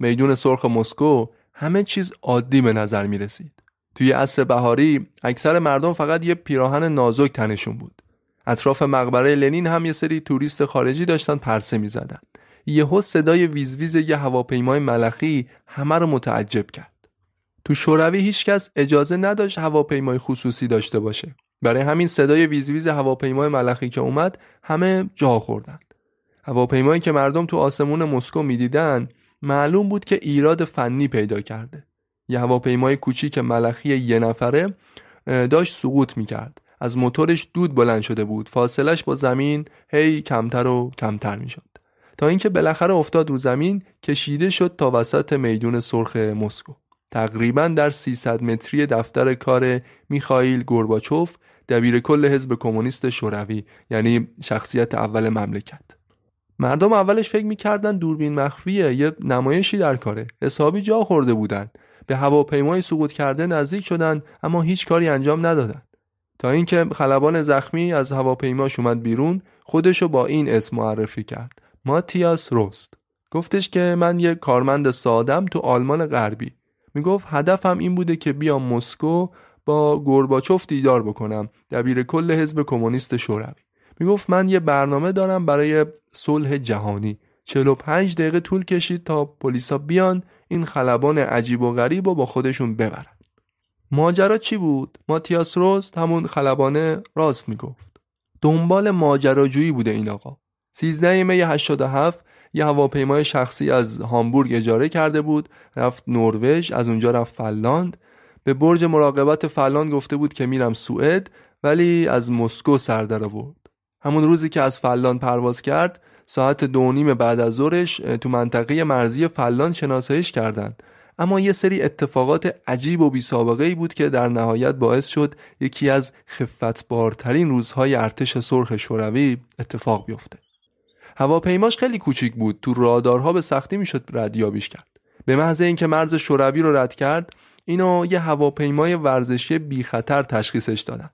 میدون سرخ مسکو همه چیز عادی به نظر می رسید. توی عصر بهاری اکثر مردم فقط یه پیراهن نازک تنشون بود. اطراف مقبره لنین هم یه سری توریست خارجی داشتن پرسه می زدن. یهو صدای ویزویز یه هواپیمای ملخی همه رو متعجب کرد. تو شوروی هیچ کس اجازه نداشت هواپیمای خصوصی داشته باشه. برای همین صدای ویزویز هواپیمای ملخی که اومد همه جا خوردن. هواپیمایی که مردم تو آسمون مسکو می‌دیدن معلوم بود که ایراد فنی پیدا کرده. یه هواپیمای کوچیک ملخی یه نفره داشت سقوط می‌کرد. از موتورش دود بلند شده بود. فاصلش با زمین هی کمتر و کمتر می‌شد تا اینکه بالاخره افتاد رو زمین، کشیده شد تا وسط میدون سرخ مسکو. تقریباً در سیصد متری دفتر کار میخائیل گورباچوف، دبیرکل حزب کمونیست شوروی، یعنی شخصیت اول مملکت. مردم اولش فکر می‌کردن دوربین مخفیه، یه نمایشی در کاره. حسابی جا خورده بودن. به هواپیمای سقوط کرده نزدیک شدن، اما هیچ کاری انجام ندادن. تا اینکه خلبان زخمی از هواپیماش اومد بیرون، خودشو با این اسم معرفی کرد: ماتیاس رست. گفتش که من یه کارمند ساده‌ام تو آلمان غربی. میگفت هدفم این بوده که بیام مسکو با گورباچوف دیدار بکنم، دبیرکل حزب کمونیست شوروی. میگفت من یه برنامه دارم برای صلح جهانی. چهل و پنج دقیقه طول کشید تا پلیسا بیان این خلبان عجیب و غریب و با خودشون ببرن. ماجرا چی بود؟ ماتیاس رست، همون خلبان راست، میگفت دنبال ماجراجویی بوده این آقا. سیزدهم می هشتاد و هفت یه هواپیمای شخصی از هامبورگ اجاره کرده بود، رفت نروژ، از اونجا رفت فنلاند. به برج مراقبت فنلاند گفته بود که میرم سوئد، ولی از مسکو سر در آورد. همون روزی که از فنلاند پرواز کرد، ساعت دو نیم بعد از ظهرش تو منطقه مرزی فنلاند شناساییش کردند. اما یه سری اتفاقات عجیب و بی‌سابقه‌ای بود که در نهایت باعث شد یکی از خفتبارترین روزهای ارتش سرخ شوروی اتفاق بیفته. هواپیماش خیلی کوچیک بود، تو رادارها به سختی میشد ردیابیش کرد. به محض اینکه مرز شوروی رو رد کرد، اینو یه هواپیمای ورزشی بی خطر تشخیصش دادن.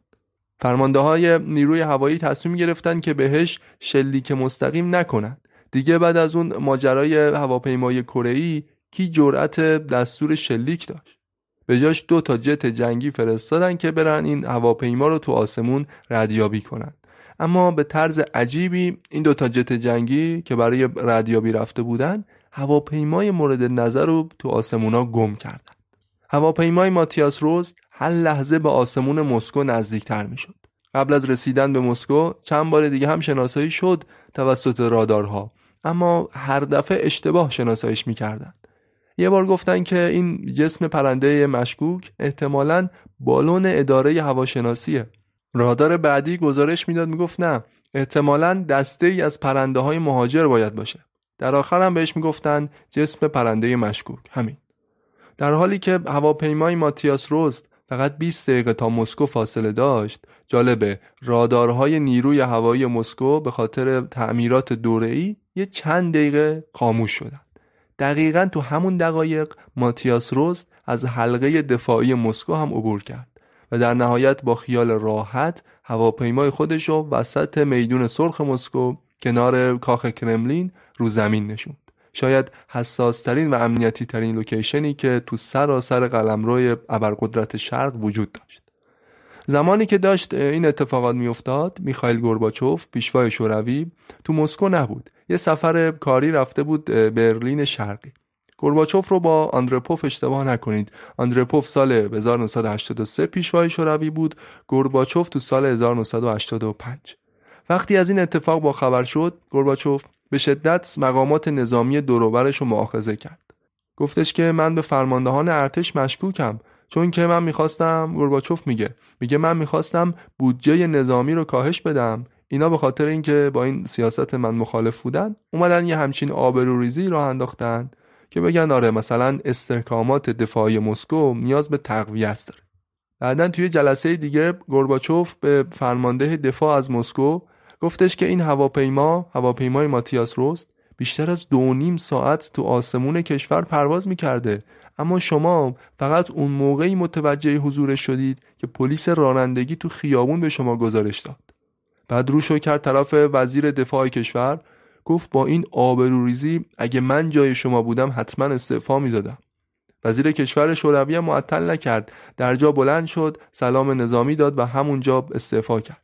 فرمانده‌های نیروی هوایی تصمیم گرفتن که بهش شلیک مستقیم نکنن. دیگه بعد از اون ماجرای هواپیمای کره‌ای کی جرأت دستور شلیک داشت؟ به جاش دو تا جت جنگی فرستادن که برن این هواپیما رو تو آسمون ردیابی کنن. اما به طرز عجیبی این دوتا جت جنگی که برای ردیابی رفته بودن، هواپیمای مورد نظر رو تو آسمونا گم کردن. هواپیمای ماتیاس رست هر لحظه به آسمون مسکو نزدیکتر می شد. قبل از رسیدن به مسکو چند بار دیگه هم شناسایی شد توسط رادارها، اما هر دفعه اشتباه شناساییش می کردن. یه بار گفتن که این جسم پرنده مشکوک احتمالاً بالون اداره هواشناسیه. رادار بعدی گزارش میداد، میگفت نه، احتمالاً دسته‌ای از پرنده‌های مهاجر باید باشه. در آخر هم بهش میگفتن جسم پرنده مشکوک، همین. در حالی که هواپیمای ماتیاس رست فقط بیست دقیقه تا مسکو فاصله داشت. جالبه، رادارهای نیروی هوایی مسکو به خاطر تعمیرات دوره‌ای یه چند دقیقه خاموش شدن. دقیقاً تو همون دقایق ماتیاس رست از حلقه دفاعی مسکو هم عبور کرد و در نهایت با خیال راحت هواپیمای خودش رو وسط میدون سرخ مسکو کنار کاخ کرملین رو زمین نشوند. شاید حساس‌ترین و امنیتی ترین لوکیشنی که تو سراسر قلمرو ابرقدرت شرق وجود داشت. زمانی که داشت این اتفاقات میافتاد، میخائیل گورباچوف، پیشوای شوروی، تو مسکو نبود. یه سفر کاری رفته بود برلین شرقی. گورباچوف رو با آندروپوف اشتباه نکنید. آندروپوف سال هزار و نهصد و هشتاد و سه پیشوای شوروی بود، گورباچوف تو سال هزار و نهصد و هشتاد و پنج. وقتی از این اتفاق با خبر شد، گورباچوف به شدت مقامات نظامی دوروبرش رو مؤاخذه کرد. گفتش که من به فرماندهان ارتش مشکوکم، چون که من میخواستم، گورباچوف میگه میگه من میخواستم بودجه نظامی رو کاهش بدم. اینا به خاطر اینکه با این سیاست من مخالف بودن، اومدن یه همچین آبروریزی راه انداختن که بگن آره مثلا استحکامات دفاعی مسکو نیاز به تقویه است داره. بعدن توی جلسه دیگه گورباچوف به فرمانده دفاع از مسکو گفتش که این هواپیما، هواپیمای ماتیاس رست، بیشتر از دو نیم ساعت تو آسمون کشور پرواز می‌کرده، اما شما فقط اون موقعی متوجه حضورش شدید که پلیس رانندگی تو خیابون به شما گزارش داد. بعد روشو کرد طرف وزیر دفاع کشور، گفت با این آبروریزی اگه من جای شما بودم حتما استعفا می‌دادم. وزیر کشور شوروی هم معطل نکرد، در جا بلند شد، سلام نظامی داد و همونجا استعفا کرد.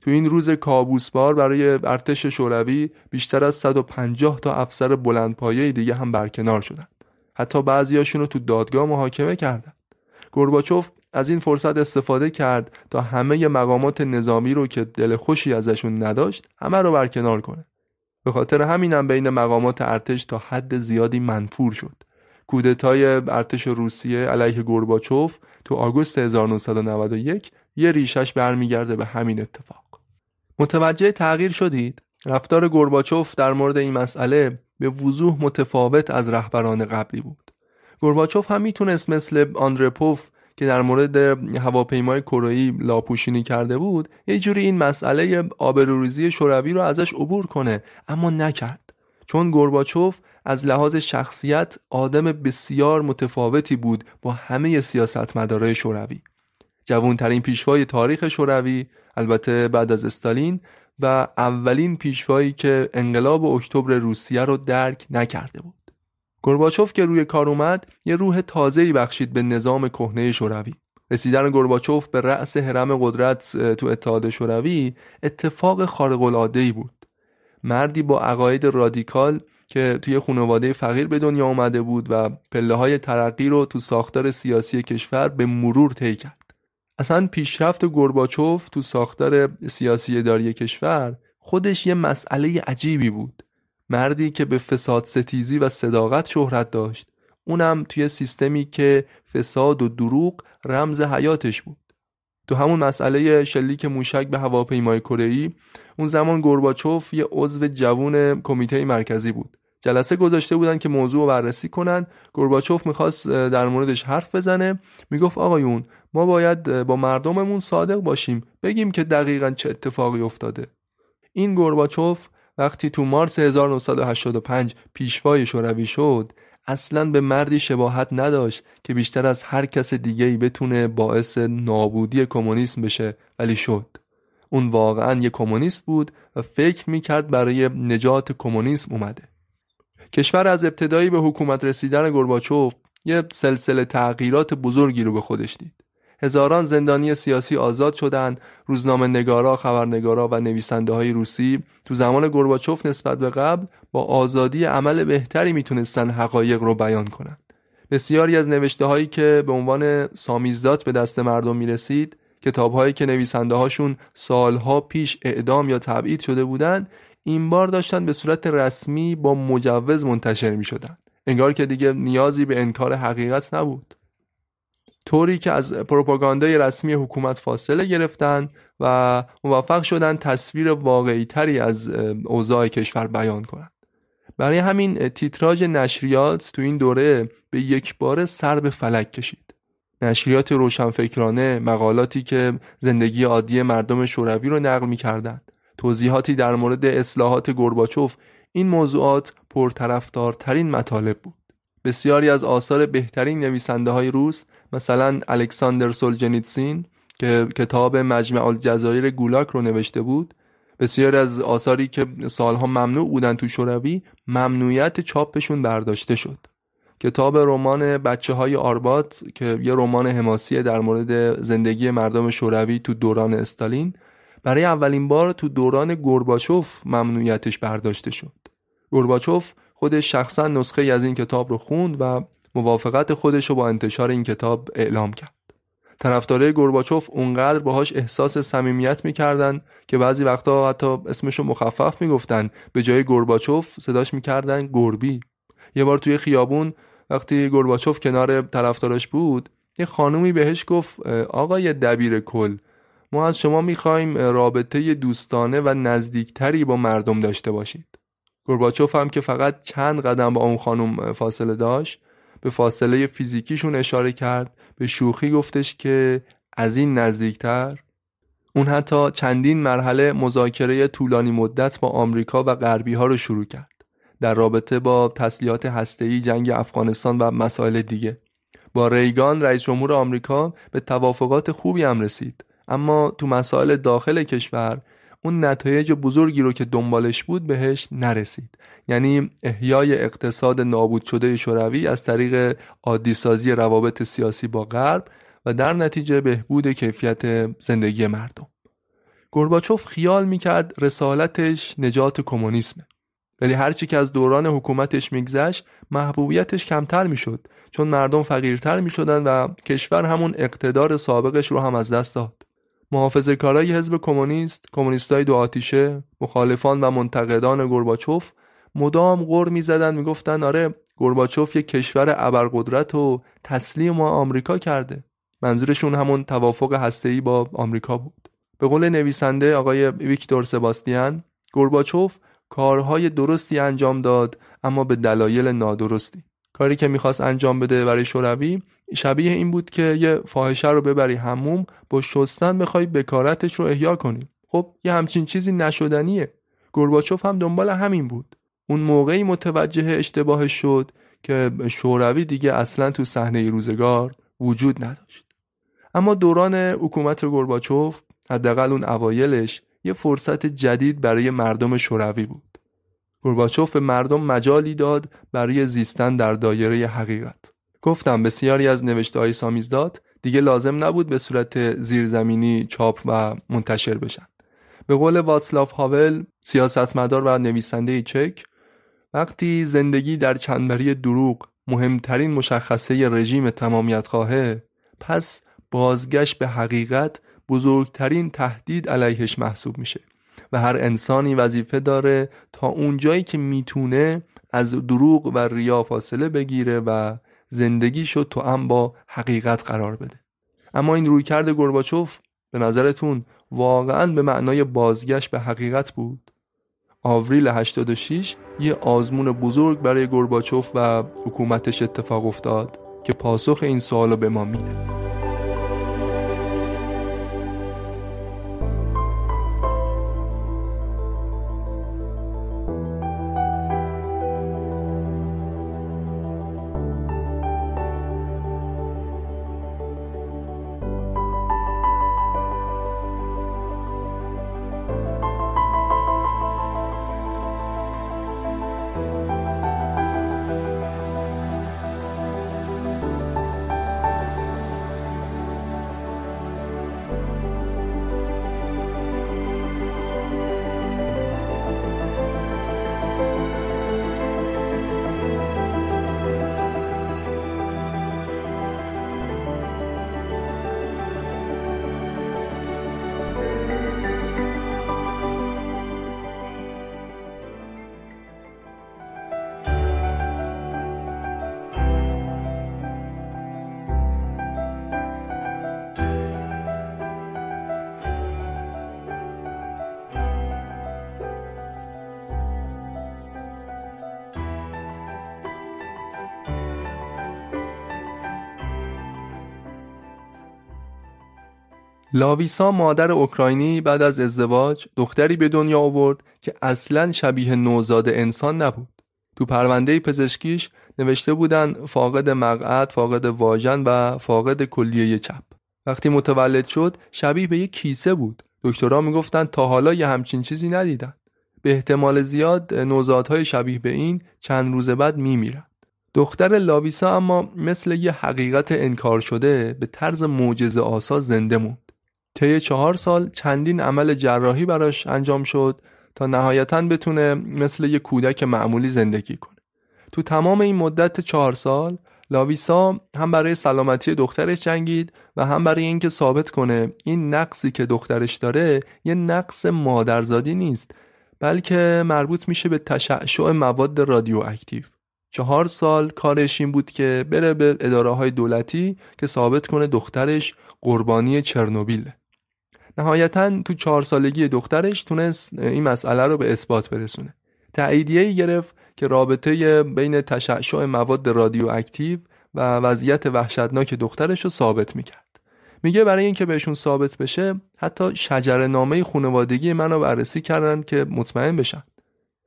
تو این روز کابوسبار برای ارتش شوروی بیشتر از صد و پنجاه تا افسر بلندپایه دیگه هم برکنار شدند. حتی بعضیاشون رو تو دادگاه محاکمه کردند. گورباچوف از این فرصت استفاده کرد تا همه مقامات نظامی رو که دل خوشی ازشون نداشت، همه رو برکنار کنه. به خاطر همینم بین مقامات ارتش تا حد زیادی منفور شد. کودتای ارتش روسیه علیه گورباچوف تو آگوست هزار و نهصد و نود و یک یه ریشش برمیگرده به همین اتفاق. متوجه تغییر شدید؟ رفتار گورباچوف در مورد این مسئله به وضوح متفاوت از رهبران قبلی بود. گورباچوف هم میتونست مثل آندروپوف که در مورد هواپیمای کره‌ای لاپوشینی کرده بود، یه جوری این مسئله آبروریزی شوروی رو ازش عبور کنه، اما نکرد. چون گورباچوف از لحاظ شخصیت آدم بسیار متفاوتی بود با همه سیاستمدارای شوروی. جوانترین پیشوای تاریخ شوروی، البته بعد از استالین، و اولین پیشوایی که انقلاب اکتبر روسیه رو درک نکرده بود. گورباچوف که روی کار اومد، یه روح تازه‌ای بخشید به نظام کهنه شوروی. رسیدن گورباچوف به رأس هرم قدرت تو اتحاد شوروی اتفاق خارق‌العاده‌ای بود. مردی با عقاید رادیکال که توی خانواده فقیر به دنیا اومده بود و پله‌های ترقی رو تو ساختار سیاسی کشور به مرور طی کرد. اصلا پیشرفت گورباچوف تو ساختار سیاسی اداری کشور خودش یه مسئله عجیبی بود. مردی که به فساد ستیزی و صداقت شهرت داشت، اونم توی سیستمی که فساد و دروغ رمز حیاتش بود. تو همون مسئله شلیک موشک به هواپیمای کره‌ای، اون زمان گورباچوف یه عضو جوان کمیته مرکزی بود. جلسه گذاشته بودن که موضوع رو بررسی کنن. گورباچوف میخواست در موردش حرف بزنه، میگفت آقایون ما باید با مردممون صادق باشیم، بگیم که دقیقاً چه اتفاقی افتاده. این گورباچوف وقتی تو مارس هزار و نهصد و هشتاد و پنج پیشوای شوروی شد، اصلاً به مردی شباهت نداشت که بیشتر از هر کس دیگه‌ای بتونه باعث نابودی کمونیسم بشه، ولی شد. اون واقعاً یک کمونیست بود و فکر میکرد برای نجات کمونیسم اومده. کشور از ابتدایی به حکومت رسیدن گورباچوف یه سلسله تغییرات بزرگی رو به خودش دید. هزاران زندانی سیاسی آزاد شدند. روزنامه‌نگارا، خبرنگارا و نویسنده‌های روسی تو زمان گورباچوف نسبت به قبل با آزادی عمل بهتری میتونستن حقایق رو بیان کنند. بسیاری از نوشته‌هایی که به عنوان سامیزدات به دست مردم میرسید، کتاب‌هایی که نویسنده‌هاشون سالها پیش اعدام یا تبعید شده بودند، این بار داشتن به صورت رسمی با مجوز منتشر می‌شدند. انگار که دیگه نیازی به انکار حقیقت نبود. طوری که از پروپاگاندای رسمی حکومت فاصله گرفتن و موفق شدن تصویر واقعی تری از اوضاع کشور بیان کنند. برای همین تیتراژ نشریات تو این دوره به یک بار سر به فلک کشید. نشریات روشنفکرانه مقالاتی که زندگی عادی مردم شوروی رو نقل می‌کردند، توضیحاتی در مورد اصلاحات گورباچوف، این موضوعات پرطرفدارترین مطالب بود. بسیاری از آثار بهترین نویسنده‌های روس، مثلا الکساندر سولجنیتسین که کتاب مجمع الجزایر گولاک رو نوشته بود، بسیاری از آثاری که سالها ممنوع بودن تو شوروی، ممنوعیت چاپشون برداشته شد. کتاب رمان بچه‌های آربات که یه رمان حماسی در مورد زندگی مردم شوروی تو دوران استالین، برای اولین بار تو دوران گورباچوف ممنوعیتش برداشته شد. گورباچوف خودش شخصا نسخه ای از این کتاب رو خوند و موافقت خودش رو با انتشار این کتاب اعلام کرد. طرفدارای گورباچوف اونقدر باهاش احساس صمیمیت می‌کردن که بعضی وقتا حتی اسمش رو مخفف می‌گفتن، به جای گورباچوف صداش می‌کردن گربی. یه بار توی خیابون وقتی گورباچوف کنار طرفدارش بود، یه خانومی بهش گفت آقای دبیر کل، ما از شما می‌خوایم رابطه دوستانه و نزدیکتری با مردم داشته باشید. گورباچوف هم که فقط چند قدم با اون خانم فاصله داشت، به فاصله فیزیکیشون اشاره کرد، به شوخی گفتش که از این نزدیکتر. اون حتی چندین مرحله مذاکره طولانی مدت با آمریکا و غربی ها رو شروع کرد در رابطه با تسلیحات هسته‌ای، جنگ افغانستان و مسائل دیگه. با ریگان رئیس جمهور آمریکا به توافقات خوبی هم رسید، اما تو مسائل داخل کشور اون نتایج بزرگی رو که دنبالش بود بهش نرسید، یعنی احیای اقتصاد نابود شده شوروی از طریق عادی‌سازی روابط سیاسی با غرب و در نتیجه بهبود کیفیت زندگی مردم. گورباچوف خیال میکرد رسالتش نجات کمونیسمه، ولی هرچی که از دوران حکومتش میگذشت محبوبیتش کمتر میشد، چون مردم فقیرتر میشدن و کشور همون اقتدار سابقش رو هم از دست داد. محافظه‌کارای حزب کمونیست، کمونیستای دو آتیشه، مخالفان و منتقدان گورباچوف مدام غر میزدن، میگفتن آره گورباچوف یک کشور ابرقدرت و تسلیم و آمریکا کرده. منظورشون همون توافق هسته‌ای با آمریکا بود. به قول نویسنده آقای ویکتور شبشتین، گورباچوف کارهای درستی انجام داد اما به دلایل نادرستی. کاری که میخواست انجام بده برای شوروی شبیه این بود که یه فاحشه رو ببری حموم، با شستن بخوای بکارتش رو احیا کنی. خب یه همچین چیزی نشدنیه. گورباچوف هم دنبال همین بود. اون موقعی متوجه اشتباهش شد که شوروی دیگه اصلا تو صحنه روزگار وجود نداشت. اما دوران حکومت گورباچوف، حداقل اون اوایلش، یه فرصت جدید برای مردم شوروی بود. گورباچوف به مردم مجالی داد برای زیستن در دایره حقیقت. گفتم بسیاری از نوشته‌های سامیزداد دیگه لازم نبود به صورت زیرزمینی چاپ و منتشر بشن. به قول واتسلاو هاول، سیاستمدار و نویسنده چک، وقتی زندگی در چنبری دروغ مهمترین مشخصه رژیم تمامیت خواهه، پس بازگشت به حقیقت بزرگترین تهدید علیهش محسوب میشه و هر انسانی وظیفه داره تا اونجایی که میتونه از دروغ و ریا فاصله بگیره و زندگیشو توأم با حقیقت قرار بده. اما این رویکرد گورباچوف به نظرتون واقعاً به معنای بازگشت به حقیقت بود؟ آوریل هشتاد و شش یه آزمون بزرگ برای گورباچوف و حکومتش اتفاق افتاد که پاسخ این سوالو به ما میده. لاویسا، مادر اوکراینی، بعد از ازدواج دختری به دنیا آورد که اصلاً شبیه نوزاد انسان نبود. تو پرونده پزشکیش نوشته بودن فاقد مقعد، فاقد واژن و فاقد کلیه چپ. وقتی متولد شد شبیه به یک کیسه بود. دکترها میگفتن تا حالا یه همچین چیزی ندیدن. به احتمال زیاد نوزادهای شبیه به این چند روز بعد میمیرن. دختر لاویسا اما مثل یه حقیقت انکار شده به طرز معجزه‌آسا زنده موند. طی چهار سال چندین عمل جراحی براش انجام شد تا نهایتاً بتونه مثل یک کودک معمولی زندگی کنه. تو تمام این مدت چهار سال لاویسا هم برای سلامتی دخترش جنگید و هم برای اینکه ثابت کنه این نقصی که دخترش داره یه نقص مادرزادی نیست، بلکه مربوط میشه به تشعشع مواد رادیواکتیو. چهار سال کارش این بود که بره به اداره‌های دولتی که ثابت کنه دخترش قربانی چرنوبیله. نهایتاً تو چهار سالگی دخترش تونست این مسئله رو به اثبات برسونه. تاییدیه‌ای گرفت که رابطه بین تشعشع مواد رادیواکتیو و وضعیت وحشتناک دخترش رو ثابت میکرد. میگه برای اینکه بهشون ثابت بشه حتی شجره‌نامه خانوادگی منو بررسی کردن که مطمئن بشن،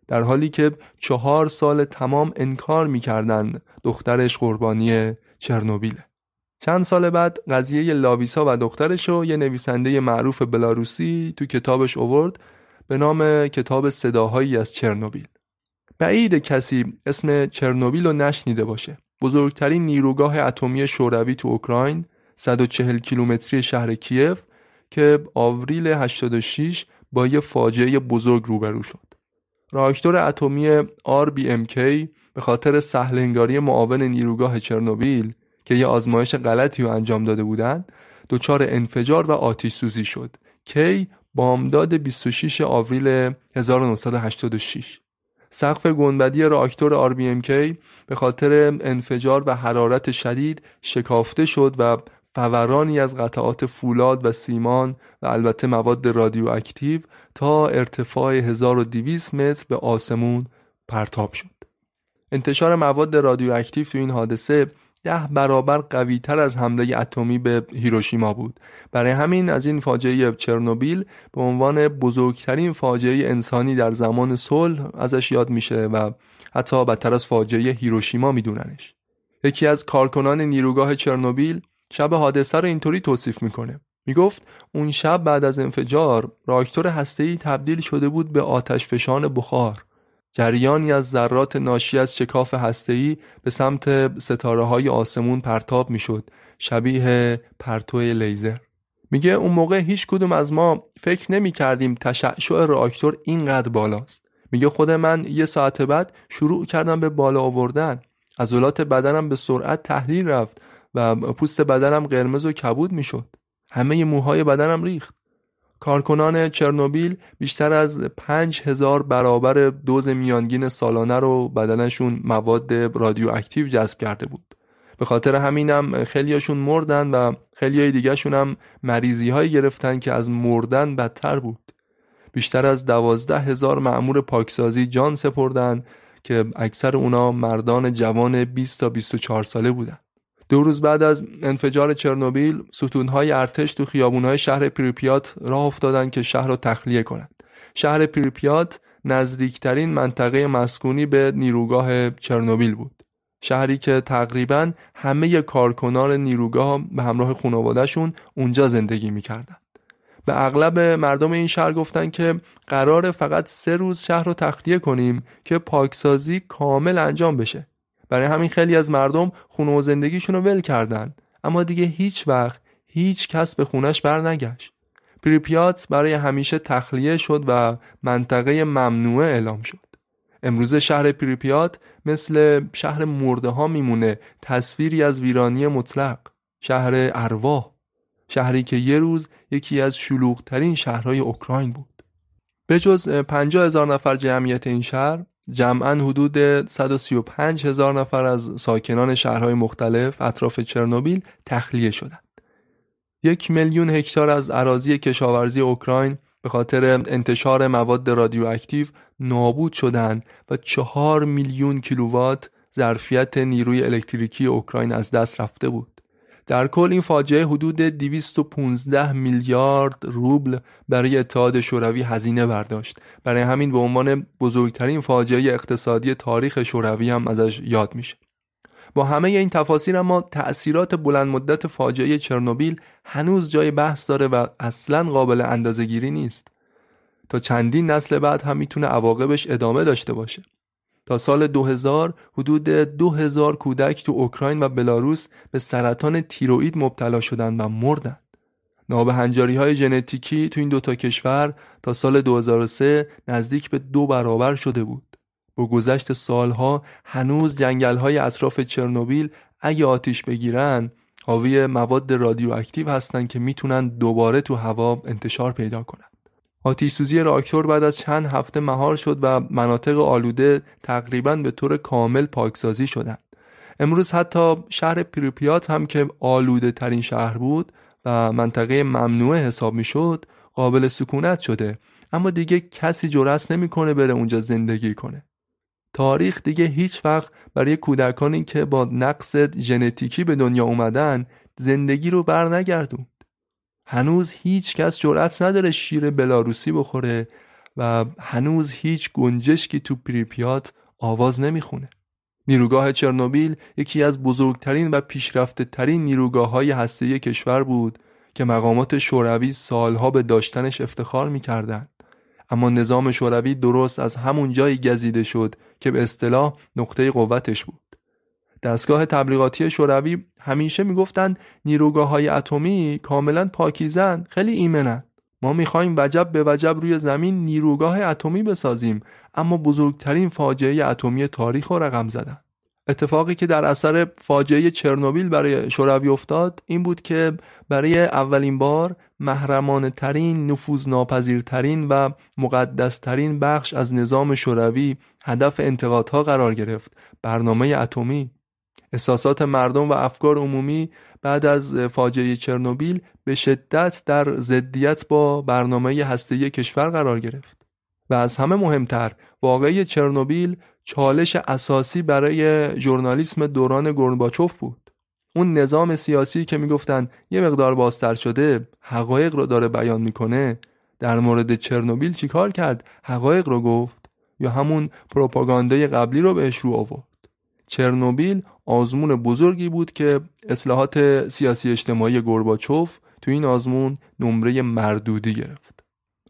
در حالی که چهار سال تمام انکار میکردن دخترش قربانی چرنوبیله. چند سال بعد قضیه لاویسا و دخترش رو یه نویسنده معروف بلاروسی تو کتابش آورد به نام کتاب صداهایی از چرنوبیل. بعید کسی اسم چرنوبیل رو نشنیده باشه. بزرگترین نیروگاه اتمی شوروی تو اوکراین، صد و چهل کیلومتری شهر کیف که آوریل هشتاد و شش با یه فاجعه بزرگ روبرو شد. راکتور اتمی آر بی ام کی به خاطر سهل‌انگاری معاون نیروگاه چرنوبیل که یه آزمایش غلطی رو انجام داده بودن، دچار انفجار و آتش سوزی شد. کی بامداد بیست و شش آوریل هزار و نهصد و هشتاد و شش. سقف گنبدی راکتور آر بی ام کی به خاطر انفجار و حرارت شدید شکافته شد و فورانی از قطعات فولاد و سیمان و البته مواد رادیواکتیو تا ارتفاع هزار و دویست متر به آسمون پرتاب شد. انتشار مواد رادیواکتیو تو این حادثه ده برابر قوی تر از حمله اتمی به هیروشیما بود. برای همین از این فاجعه چرنوبیل به عنوان بزرگترین فاجعه انسانی در زمان صلح ازش یاد میشه و حتی بدتر از فاجعه هیروشیما میدوننش. یکی از کارکنان نیروگاه چرنوبیل شب حادثه رو اینطوری توصیف میکنه. میگفت اون شب بعد از انفجار راکتور هسته‌ای تبدیل شده بود به آتش فشان بخار. جریانی از ذرات ناشی از شکاف هسته‌ای به سمت ستاره‌های آسمون پرتاب میشد، شبیه پرتو لیزر. میگه اون موقع هیچ کدوم از ما فکر نمی‌کردیم تشعشع راکتور اینقدر بالاست. میگه خود من یه ساعت بعد شروع کردم به بالا آوردن. عضلات بدنم به سرعت تحلیل رفت و پوست بدنم قرمز و کبود میشد. همه موهای بدنم ریخت. کارکنان چرنوبیل بیشتر از پنج هزار برابر دوز میانگین سالانه رو بدنشون مواد رادیواکتیو جذب کرده بود. به خاطر همینم خیلیاشون مردن و خیلیای دیگه‌شون هم مریضی‌هایی گرفتن که از مردن بدتر بود. بیشتر از دوازده هزار مأمور پاکسازی جان سپردن که اکثر اونا مردان جوان بیست تا بیست و چهار ساله بودن. دو روز بعد از انفجار چرنوبیل ستونهای ارتش تو خیابونهای شهر پریپیات راه افتادن که شهر رو تخلیه کنند. شهر پریپیات نزدیکترین منطقه مسکونی به نیروگاه چرنوبیل بود. شهری که تقریباً همه کارکنان نیروگاه به همراه خانواده‌شون اونجا زندگی می‌کردند. به اغلب مردم این شهر گفتن که قرار فقط سه روز شهر رو تخلیه کنیم که پاکسازی کامل انجام بشه. برای همین خیلی از مردم خونه و زندگیشون رو ول کردن، اما دیگه هیچ وقت هیچ کس به خونش برنگشت. پریپیات برای همیشه تخلیه شد و منطقه ممنوعه اعلام شد. امروز شهر پریپیات مثل شهر مرده ها میمونه، تصویری از ویرانی مطلق، شهر ارواح، شهری که یه روز یکی از شلوغ ترین شهرهای اوکراین بود. به جز پنجاه هزار نفر جمعیت این شهر، جمعاً حدود صد و سی و پنج هزار نفر از ساکنان شهرهای مختلف اطراف چرنوبیل تخلیه شدند. یک میلیون هکتار از اراضی کشاورزی اوکراین به خاطر انتشار مواد رادیواکتیو نابود شدند و چهار میلیون کیلووات ظرفیت نیروی الکتریکی اوکراین از دست رفته بود. در کل این فاجعه حدود دویست و پانزده میلیارد روبل برای اتحاد شوروی هزینه برداشت. برای همین به عنوان بزرگترین فاجعه اقتصادی تاریخ شوروی هم ازش یاد میشه. با همه این تفاصیل اما تأثیرات بلند مدت فاجعه چرنوبیل هنوز جای بحث داره و اصلاً قابل اندازه‌گیری نیست. تا چندین نسل بعد هم میتونه عواقبش ادامه داشته باشه. تا سال دو هزار حدود دو هزار کودک تو اوکراین و بلاروس به سرطان تیروئید مبتلا شدند و مردند. نابهنجاری‌های ژنتیکی تو این دو تا کشور تا سال دو هزار و سه نزدیک به دو برابر شده بود. با گذشت سالها هنوز جنگل‌های اطراف چرنوبیل اگه آتش بگیرن، حاوی مواد رادیواکتیو هستن که میتونن دوباره تو هوا انتشار پیدا کنن. آتش سوزی راکتور بعد از چند هفته مهار شد و مناطق آلوده تقریباً به طور کامل پاکسازی شدند. امروز حتی شهر پریپیات هم که آلوده ترین شهر بود و منطقه ممنوعه حساب می شد، قابل سکونت شده، اما دیگه کسی جرأت نمیکنه بره اونجا زندگی کنه. تاریخ دیگه هیچ وقت برای کودکانی که با نقص ژنتیکی به دنیا اومدن زندگی رو بر نگردوند. هنوز هیچ کس جرأت نداره شیر بلاروسی بخوره و هنوز هیچ گنجشکی تو پریپیات آواز نمیخونه. نیروگاه چرنوبیل یکی از بزرگترین و پیشرفته ترین نیروگاه‌های هسته‌ای کشور بود که مقامات شوروی سالها به داشتنش افتخار می‌کردند. اما نظام شوروی درست از همون جایی گزیده شد که به اصطلاح نقطه قوتش بود. دستگاه تبلیغاتی شوروی همیشه میگفتند نیروگاه‌های اتمی کاملاً پاکیزن، خیلی ایمنن. ما می‌خوایم وجب به وجب روی زمین نیروگاه اتمی بسازیم، اما بزرگترین فاجعه اتمی تاریخ رو رقم زدن. اتفاقی که در اثر فاجعه چرنوبیل برای شوروی افتاد این بود که برای اولین بار محرمانه ترین، نفوذناپذیر ترین و مقدس ترین بخش از نظام شوروی هدف انتقادها قرار گرفت، برنامه اتمی. احساسات مردم و افکار عمومی بعد از فاجعه چرنوبیل به شدت در ضدیت با برنامه هسته‌ای کشور قرار گرفت و از همه مهمتر واقعه چرنوبیل چالش اساسی برای ژورنالیسم دوران گورباچوف بود. اون نظام سیاسی که میگفتن یه مقدار بازتر شده، حقایق رو داره بیان میکنه، در مورد چرنوبیل چیکار کرد؟ حقایق رو گفت یا همون پروپاگاندای قبلی رو بهش رو آورد؟ چرنوبیل آزمون بزرگی بود که اصلاحات سیاسی اجتماعی گورباچوف تو این آزمون نمره مردودی گرفت.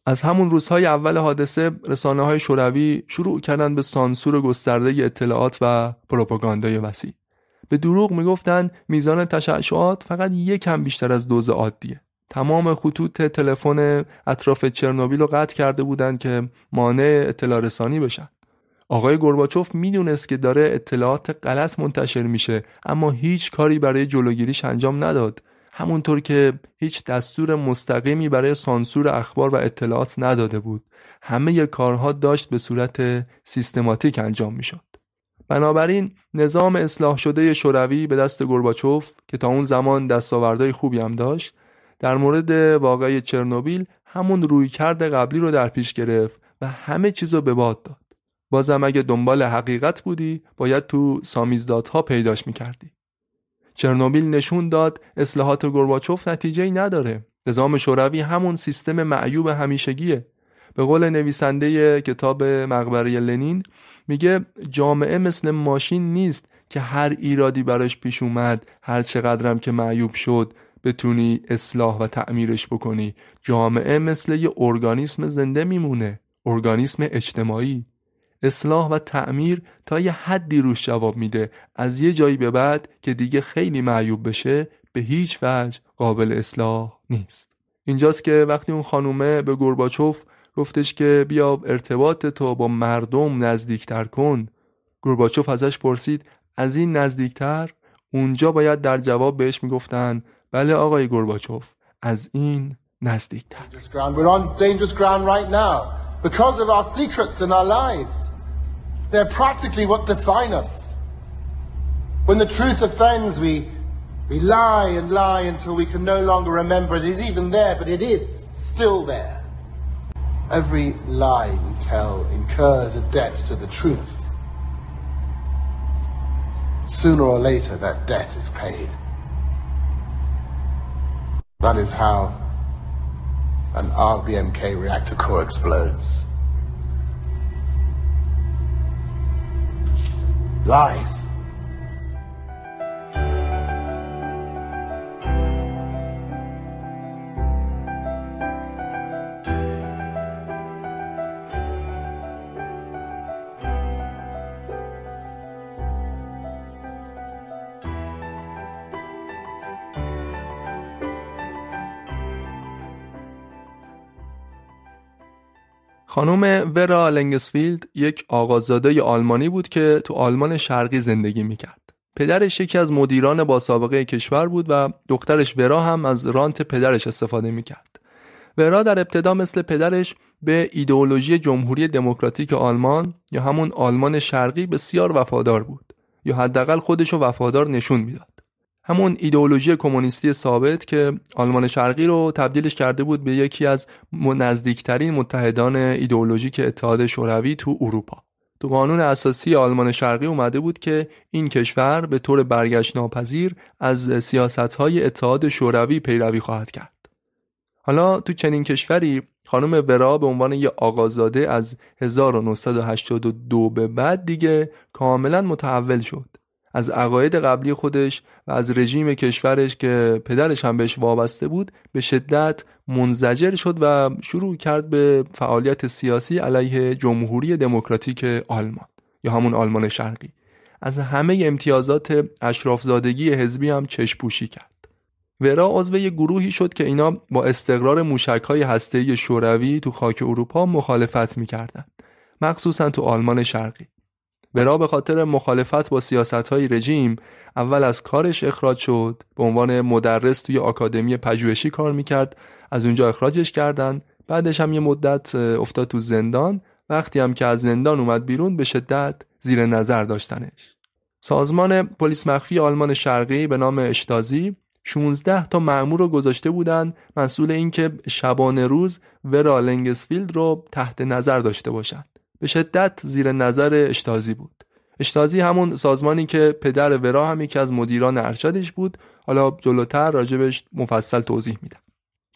از همون روزهای اول حادثه رسانه‌های شوروی شروع کردن به سانسور گسترده اطلاعات و پروپاگاندای وسیع. به دروغ میگفتن میزان تشعشعات فقط یکم بیشتر از دوز عادیه. تمام خطوط تلفن اطراف چرنوبیل رو قطع کرده بودن که مانع اطلاع رسانی بشن. آقای گورباچوف میدونست که داره اطلاعات غلط منتشر میشه، اما هیچ کاری برای جلوگیریش انجام نداد، همونطور که هیچ دستور مستقیمی برای سانسور اخبار و اطلاعات نداده بود. همه کارها داشت به صورت سیستماتیک انجام میشد. بنابراین نظام اصلاح شده شوروی به دست گورباچوف که تا اون زمان دستاوردهای خوبی هم داشت، در مورد واقعه چرنوبیل همون رویکرد قبلی رو در پیش گرفت و همه چیزو به باد داد. بازم اگه دنبال حقیقت بودی باید تو سامیزدات ها پیداش میکردی. چرنوبیل نشون داد اصلاحات گورباچوف نتیجه‌ای نداره. نظام شوروی همون سیستم معیوب همیشگیه. به قول نویسنده کتاب مقبره لنین میگه جامعه مثل ماشین نیست که هر ایرادی براش پیش اومد هر چقدرم که معیوب شد بتونی اصلاح و تعمیرش بکنی. جامعه مثل یه ارگانیسم زنده میمونه، ارگانیسم اجتماعی. اصلاح و تعمیر تا یه حدی روش جواب میده، از یه جایی به بعد که دیگه خیلی معیوب بشه به هیچ وجه قابل اصلاح نیست. اینجاست که وقتی اون خانومه به گورباچوف گفتش که بیا ارتباط تو با مردم نزدیکتر کن، گورباچوف ازش پرسید از این نزدیکتر؟ اونجا باید در جواب بهش میگفتن بله آقای گورباچوف، از این نزدیکتر. Because of our secrets and our lies, they're practically what define us. When the truth offends, we we lie and lie until we can no longer remember it is even there, but it is still there. Every lie we tell incurs a debt to the truth. Sooner or later, that debt is paid. That is how an آر بی ام کی reactor core explodes. Lies. خانم ورا لنگسفیلد یک آقازاده آلمانی بود که تو آلمان شرقی زندگی میکرد. پدرش یکی از مدیران با سابقه کشور بود و دخترش ورا هم از رانت پدرش استفاده میکرد. ورا در ابتدا مثل پدرش به ایدئولوژی جمهوری دموکراتیک آلمان یا همون آلمان شرقی بسیار وفادار بود، یا حداقل خودشو وفادار نشون میداد. همون ایدئولوژی کمونیستی ثابت که آلمان شرقی رو تبدیلش کرده بود به یکی از نزدیکترین متحدان ایدئولوژیک اتحاد شوروی تو اروپا. تو قانون اساسی آلمان شرقی اومده بود که این کشور به طور برگشت ناپذیر از سیاست‌های اتحاد شوروی پیروی خواهد کرد. حالا تو چنین کشوری خانم ورا به عنوان یه آقازاده از هزار و نهصد و هشتاد و دو به بعد دیگه کاملا متحول شد. از عقاید قبلی خودش و از رژیم کشورش که پدرش هم بهش وابسته بود به شدت منزجر شد و شروع کرد به فعالیت سیاسی علیه جمهوری دموکراتیک آلمان یا همون آلمان شرقی. از همه امتیازات اشرافزادگی حزبی هم چشم‌پوشی کرد. ورا عضو یه گروهی شد که اینا با استقرار موشک‌های هسته‌ای شوروی تو خاک اروپا مخالفت می‌کردند، مخصوصاً تو آلمان شرقی. ورا به خاطر مخالفت با سیاست‌های رژیم اول از کارش اخراج شد. به عنوان مدرس توی آکادمی پژوهشی کار می‌کرد، از اونجا اخراجش کردن. بعدش هم یه مدت افتاد تو زندان. وقتی هم که از زندان اومد بیرون به شدت زیر نظر داشتنش. سازمان پلیس مخفی آلمان شرقی به نام اشتازی شانزده تا مأمور رو گذاشته بودن مسئول این که شبانه روز ورا لنگسفیلد رو تحت نظر داشته باشند. به شدت زیر نظر اشتازی بود. اشتازی همون سازمانی که پدر ورا هم یکی از مدیران ارشدش بود. حالا جلوتر راجبش مفصل توضیح میدم.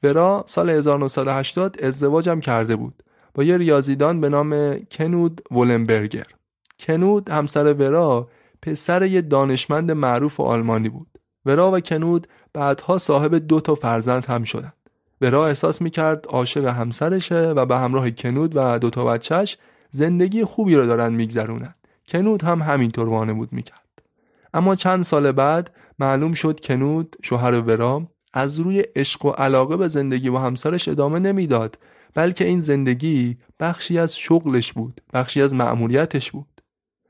ورا سال هزار و نهصد و هشتاد ازدواج هم کرده بود با یه ریاضیدان به نام کنود ولنبرگر. کنود همسر ورا پسر یه دانشمند معروف آلمانی بود. ورا و کنود بعدها صاحب دو تا فرزند هم شدند. ورا احساس میکرد عاشق همسرشه و به همراه کنود و دو تا بچه‌ش زندگی خوبی رو دارن میگذرونن. کنود هم همینطور وانمود میکرد. اما چند سال بعد معلوم شد کنود شوهر ورا از روی عشق و علاقه به زندگی و همسرش ادامه نمیداد، بلکه این زندگی بخشی از شغلش بود، بخشی از مأموریتش بود.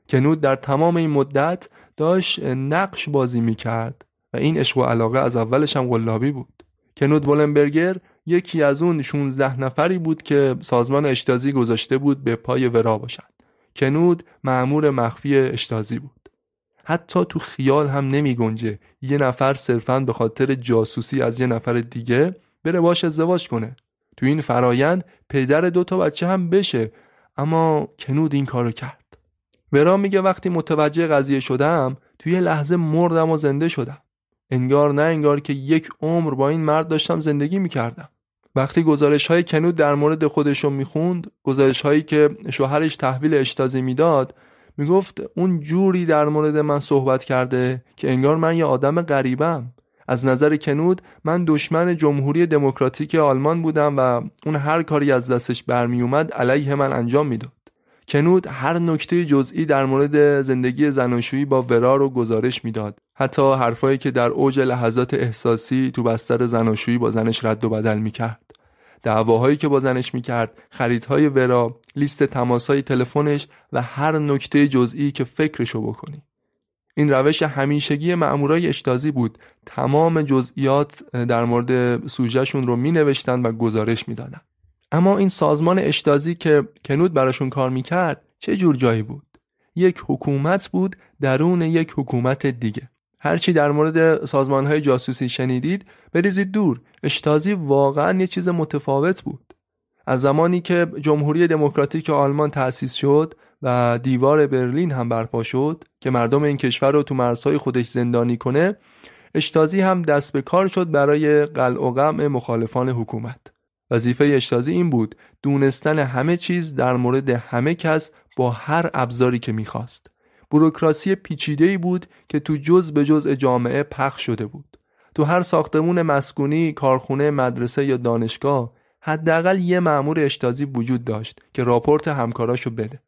کنود در تمام این مدت داشت نقش بازی میکرد و این عشق و علاقه از اولش هم قلابی بود. کنود ولنبرگر یکی از اون شانزده نفری بود که سازمان اشتازی گذاشته بود به پای ورا باشند. کنود مأمور مخفی اشتازی بود. حتی تو خیال هم نمی گنجه یه نفر صرفاً به خاطر جاسوسی از یه نفر دیگه بره باش ازدواج کنه. تو این فرایند پدر دوتا بچه هم بشه، اما کنود این کارو کرد. ورا میگه وقتی متوجه قضیه شدم توی لحظه مردم و زنده شدم. انگار نه انگار که یک عمر با این مرد داشتم زندگی میکردم. وقتی گزارش‌های کنود در مورد خودش رو میخوند، گزارش‌هایی که شوهرش تحویل اشتازی میداد، میگفت اون جوری در مورد من صحبت کرده که انگار من یه آدم غریبم. از نظر کنود من دشمن جمهوری دموکراتیک آلمان بودم و اون هر کاری از دستش برمی اومد علیه من انجام میداد. کنود هر نکته جزئی در مورد زندگی زناشویی با ورا رو گزارش میداد. حتی حرفایی که در اوج لحظات احساسی تو بستر زناشویی با زنش رد و بدل میکرد، دعواهایی که با زنش میکرد، خریدهای ورا، لیست تماسهای تلفنش و هر نکته جزئی که فکرشو بکنی. این روش همیشگی مأمورای اشتازی بود. تمام جزئیات در مورد سوژهشون رو مینوشتن و گزارش میدادن. اما این سازمان اشتازی که کنود براشون کار میکرد چه جور جایی بود؟ یک حکومت بود درون یک حکومت دیگه. هرچی در مورد سازمانهای جاسوسی شنیدید بریزید دور. اشتازی واقعا یه چیز متفاوت بود. از زمانی که جمهوری دموکراتیک آلمان تأسیس شد و دیوار برلین هم برپا شد که مردم این کشور رو تو مرزهای خودش زندانی کنه، اشتازی هم دست به کار شد برای قلع و قمع مخالفان حکومت. وظیفه اشتازی این بود دونستن همه چیز در مورد همه کس با هر ابزاری که میخواست. بوروکراسی پیچیده‌ای بود که تو جزء به جزء جامعه پخش شده بود. تو هر ساختمون مسکونی، کارخونه، مدرسه یا دانشگاه حداقل یه مأمور اشتازی وجود داشت که راپورت همکاراشو بده.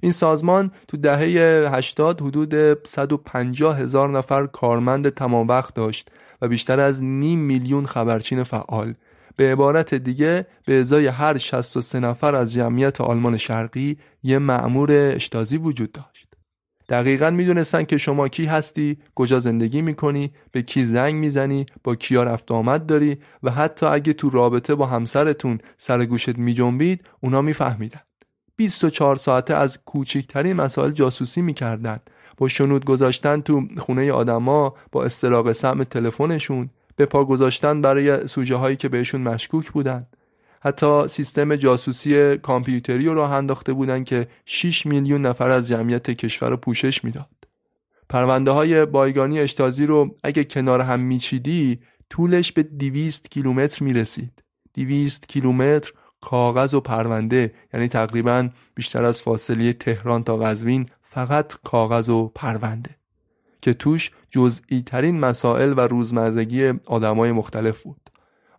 این سازمان تو دهه هشتاد حدود صد و پنجاه هزار نفر کارمند تمام وقت داشت و بیشتر از نیم میلیون خبرچین فعال. به عبارت دیگه به ازای هر شصت و سه نفر از جمعیت آلمان شرقی یه مأمور اشتازی وجود داشت. دقیقاً میدونستن که شما کی هستی، کجا زندگی میکنی، به کی زنگ میزنی، با کیا رفت آمد داری و حتی اگه تو رابطه با همسرتون سر گوشت میجنبید اونا میفهمیدن. بیست و چهار ساعته از کوچکترین مسائل جاسوسی میکردن. با شنود گذاشتن تو خونه آدما، با استراق سهم تلفنشون، به پا گذاشتن برای سوژه هایی که بهشون مشکوک بودن. حتی سیستم جاسوسی کامپیوتری رو راه انداخته بودن که شش میلیون نفر از جمعیت کشور رو پوشش میداد. پرونده های بایگانی اشتازی رو اگه کنار هم میچیدی طولش به دویست کیلومتر میرسید. دویست کیلومتر کاغذ و پرونده، یعنی تقریباً بیشتر از فاصله تهران تا قزوین فقط کاغذ و پرونده که توش جزئی ترین مسائل و روزمرگی آدمای مختلف بود.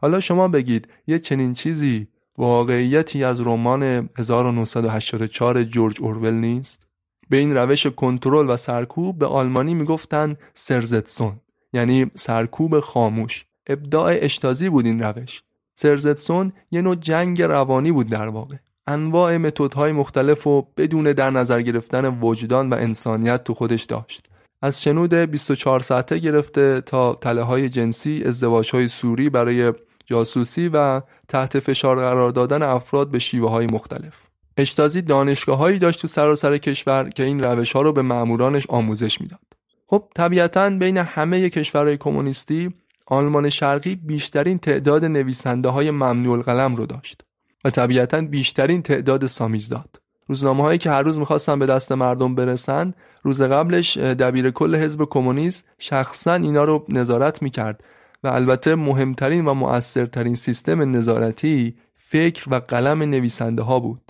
حالا شما بگید یه چنین چیزی واقعیتی از رمان هزار و نهصد و هشتاد و چهار جورج اورول نیست؟ به این روش کنترل و سرکوب به آلمانی میگفتن سرزتسون، یعنی سرکوب خاموش. ابداع اشتازی بود این روش. سرزتسون یه نوع جنگ روانی بود در واقع. انواع متدهای مختلف و بدون در نظر گرفتن وجدان و انسانیت تو خودش داشت. از شنود بیست و چهار ساعته گرفته تا تله‌های جنسی، ازدواج‌های سوری برای جاسوسی و تحت فشار قرار دادن افراد به شیوه‌های مختلف. اشتازی دانشگاه‌هایی داشت تو سراسر کشور که این روش‌ها رو به مامورانش آموزش میداد. خب طبیعتاً بین همه کشورهای کمونیستی آلمان شرقی بیشترین تعداد نویسنده‌های ممنوع القلم رو داشت و طبیعتاً بیشترین تعداد سامیزداد. روزنامه‌هایی که هر روز می‌خواستن به دست مردم برسن، روز قبلش دبیرکل حزب کمونیست شخصاً اینا رو نظارت می‌کرد و البته مهمترین و مؤثرترین سیستم نظارتی فکر و قلم نویسنده‌ها بود.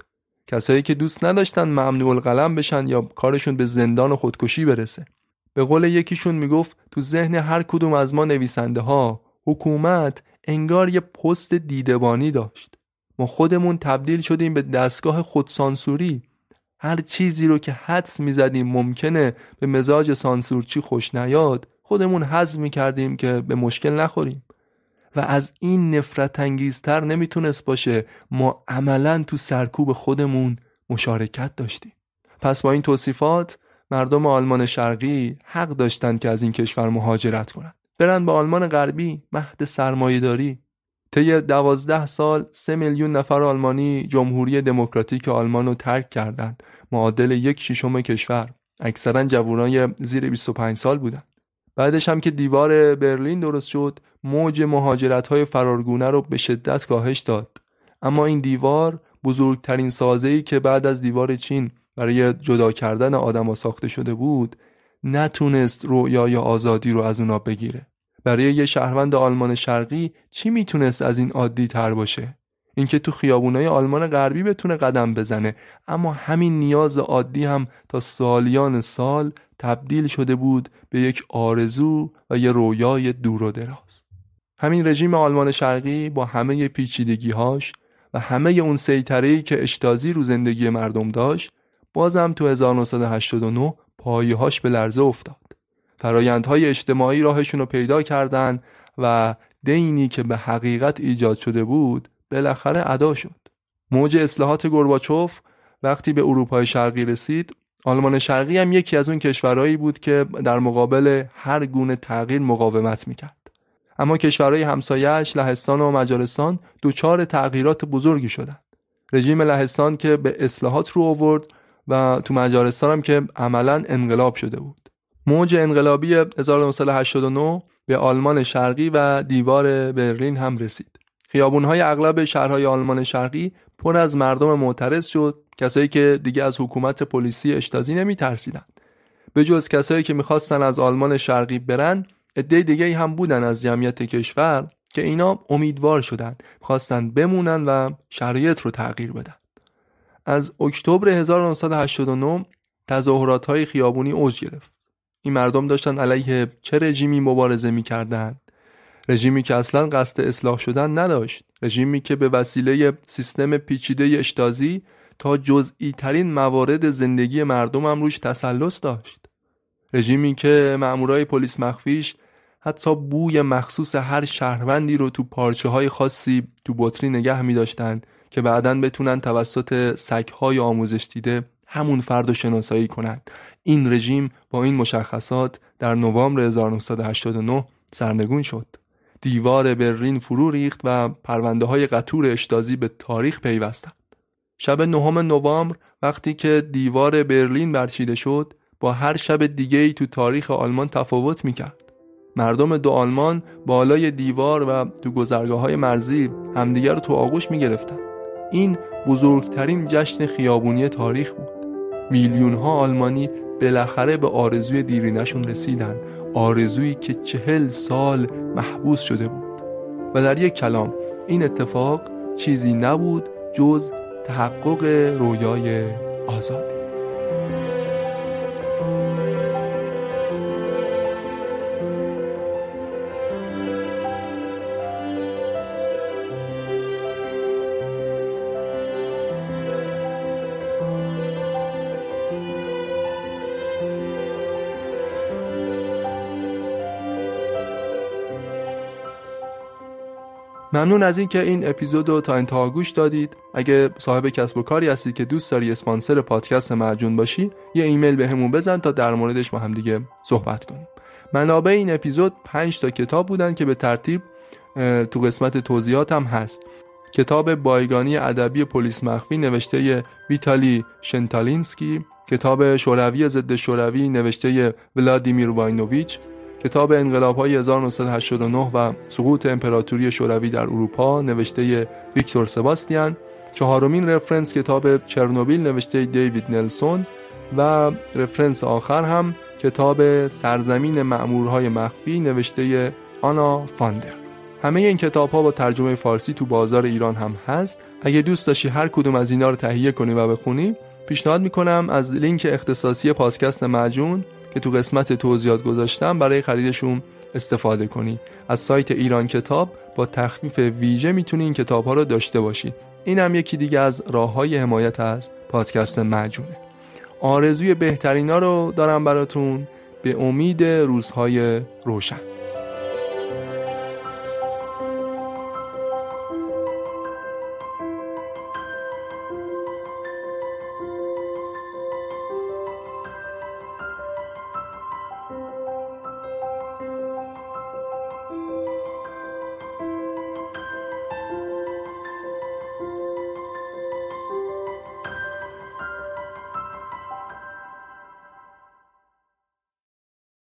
کسایی که دوست نداشتن ممنوع القلم بشن یا کارشون به زندان و خودکشی برسه. به قول یکیشون میگفت تو ذهن هر کدوم از ما نویسنده‌ها حکومت انگار یه پست دیدبانی داشت. ما خودمون تبدیل شدیم به دستگاه خودسانسوری. هر چیزی رو که حدس میزدیم ممکنه به مزاج سانسورچی خوش نیاد، خودمون حذف میکردیم که به مشکل نخوریم. و از این نفرت انگیزتر نمیتونست باشه ما عملاً تو سرکوب خودمون مشارکت داشتیم. پس با این توصیفات مردم آلمان شرقی حق داشتن که از این کشور مهاجرت کنن، برن به آلمان غربی، مهد سرمایه‌داری. طی دوازده سال سه میلیون نفر آلمانی جمهوری دموکراتیک آلمان رو ترک کردند، معادل یک ششم کشور. اکثرا جوانای زیر بیست و پنج سال بودند. بعدش هم که دیوار برلین درست شد، موج مهاجرت‌های فرارگونه رو به شدت کاهش داد. اما این دیوار بزرگترین سازه‌ای که بعد از دیوار چین برای جدا کردن آدم‌ها ساخته شده بود، نتونست رویای آزادی رو از اونا بگیره. برای یه شهروند آلمان شرقی چی میتونست از این عادی تر باشه؟ اینکه تو خیابونای آلمان غربی بتونه قدم بزنه. اما همین نیاز عادی هم تا سالیان سال تبدیل شده بود به یک آرزو و یه رویای دور و دراز. همین رژیم آلمان شرقی با همه پیچیدگی‌هاش و همه اون سیطره‌ای که اشتازی رو زندگی مردم داشت، بازم تو هزار و نهصد و هشتاد و نه پایه‌هاش به لرزه افتاد. فرایندهای اجتماعی راهشون رو پیدا کردن و دینی که به حقیقت ایجاد شده بود بالاخره ادا شد. موج اصلاحات گورباچوف وقتی به اروپای شرقی رسید، آلمان شرقی هم یکی از اون کشورهایی بود که در مقابل هر گونه تغییر مقاومت میکرد. اما کشورهای همسایه‌اش لهستان و مجارستان دوچار تغییرات بزرگی شدند. رژیم لهستان که به اصلاحات رو آورد و تو مجارستان هم که عملاً انقلاب شده بود. موج انقلابی هزار و نهصد و هشتاد و نه به آلمان شرقی و دیوار برلین هم رسید. خیابون‌های اغلب شهرهای آلمان شرقی پر از مردم معترض شد، کسایی که دیگه از حکومت پلیسی اشتازی نمی‌ترسیدند. به جز کسایی که می‌خواستن از آلمان شرقی برن، عده دیگه هم بودن از جمعیت کشور که اینا امیدوار شدند، خواستن بمونن و شرایط رو تغییر بدن. از اکتبر هزار و نهصد و هشتاد و نه تظاهرات‌های خیابونی اوج گرفت. این مردم داشتن علیه چه رژیمی مبارزه می‌کردند؟ رژیمی که اصلاً قصد اصلاح شدن نداشت، رژیمی که به وسیله سیستم پیچیده اشتازی تا جزئی ترین موارد زندگی مردم هم روش تسلط داشت. رژیمی که مامورای پلیس مخفیش حتی بوی مخصوص هر شهروندی رو تو پارچه‌های خاصی تو بطری نگه می‌داشتن که بعداً بتونن توسط سگ‌های آموزش دیده همون فرد رو شناسایی کنند. این رژیم با این مشخصات در نوامبر هزار و نهصد و هشتاد و نه سرنگون شد. دیوار برلین فرو ریخت و پرونده‌های قطور اشتازی به تاریخ پیوستند. شب نهم نوامبر وقتی که دیوار برلین برچیده شد، با هر شب دیگه‌ای تو تاریخ آلمان تفاوت می‌کرد. مردم دو آلمان بالای دیوار و تو گذرگاه‌های مرزی همدیگر رو تو آغوش می‌گرفتند. این بزرگترین جشن خیابونی تاریخ بود. میلیون‌ها آلمانی بالاخره به آرزوی دیرینه‌شون رسیدن، آرزویی که چهل سال محبوس شده بود. و در یک کلام این اتفاق چیزی نبود جز تحقق رویای آزادی. ممنون از این که این اپیزودو تا انتها گوش دادید. اگه صاحب کسب و کاری هستید که دوست داری اسپانسر پادکست معجون باشی، یه ایمیل بهمون بزن تا در موردش با هم دیگه صحبت کنیم. منابع این اپیزود پنج تا کتاب بودن که به ترتیب تو قسمت توضیحات هم هست. کتاب بایگانی ادبی پلیس مخفی نوشته ویتالی شنتالینسکی، کتاب شوروی ضد شوروی نوشته ولادیمیر واینوویچ، کتاب انقلاب‌های هزار و نهصد و هشتاد و نه و سقوط امپراتوری شوروی در اروپا نوشته ویکتور شبشتین، چهارمین رفرنس کتاب چرنوبیل نوشته دیوید نلسون و رفرنس آخر هم کتاب سرزمین مأمورهای مخفی نوشته آنا فاندر. همه این کتاب‌ها با ترجمه فارسی تو بازار ایران هم هست. اگه دوست داشتی هر کدوم از اینا رو تهیه کنی و بخونی، پیشنهاد می‌کنم از لینک اختصاصی پادکست معجون که تو قسمت توضیحات گذاشتم برای خریدشون استفاده کنی. از سایت ایران کتاب با تخفیف ویژه میتونی این کتاب ها رو داشته باشی. این هم یکی دیگه از راه های حمایت از پادکست معجونه. آرزوی بهترین ها رو دارم براتون، به امید روزهای روشن.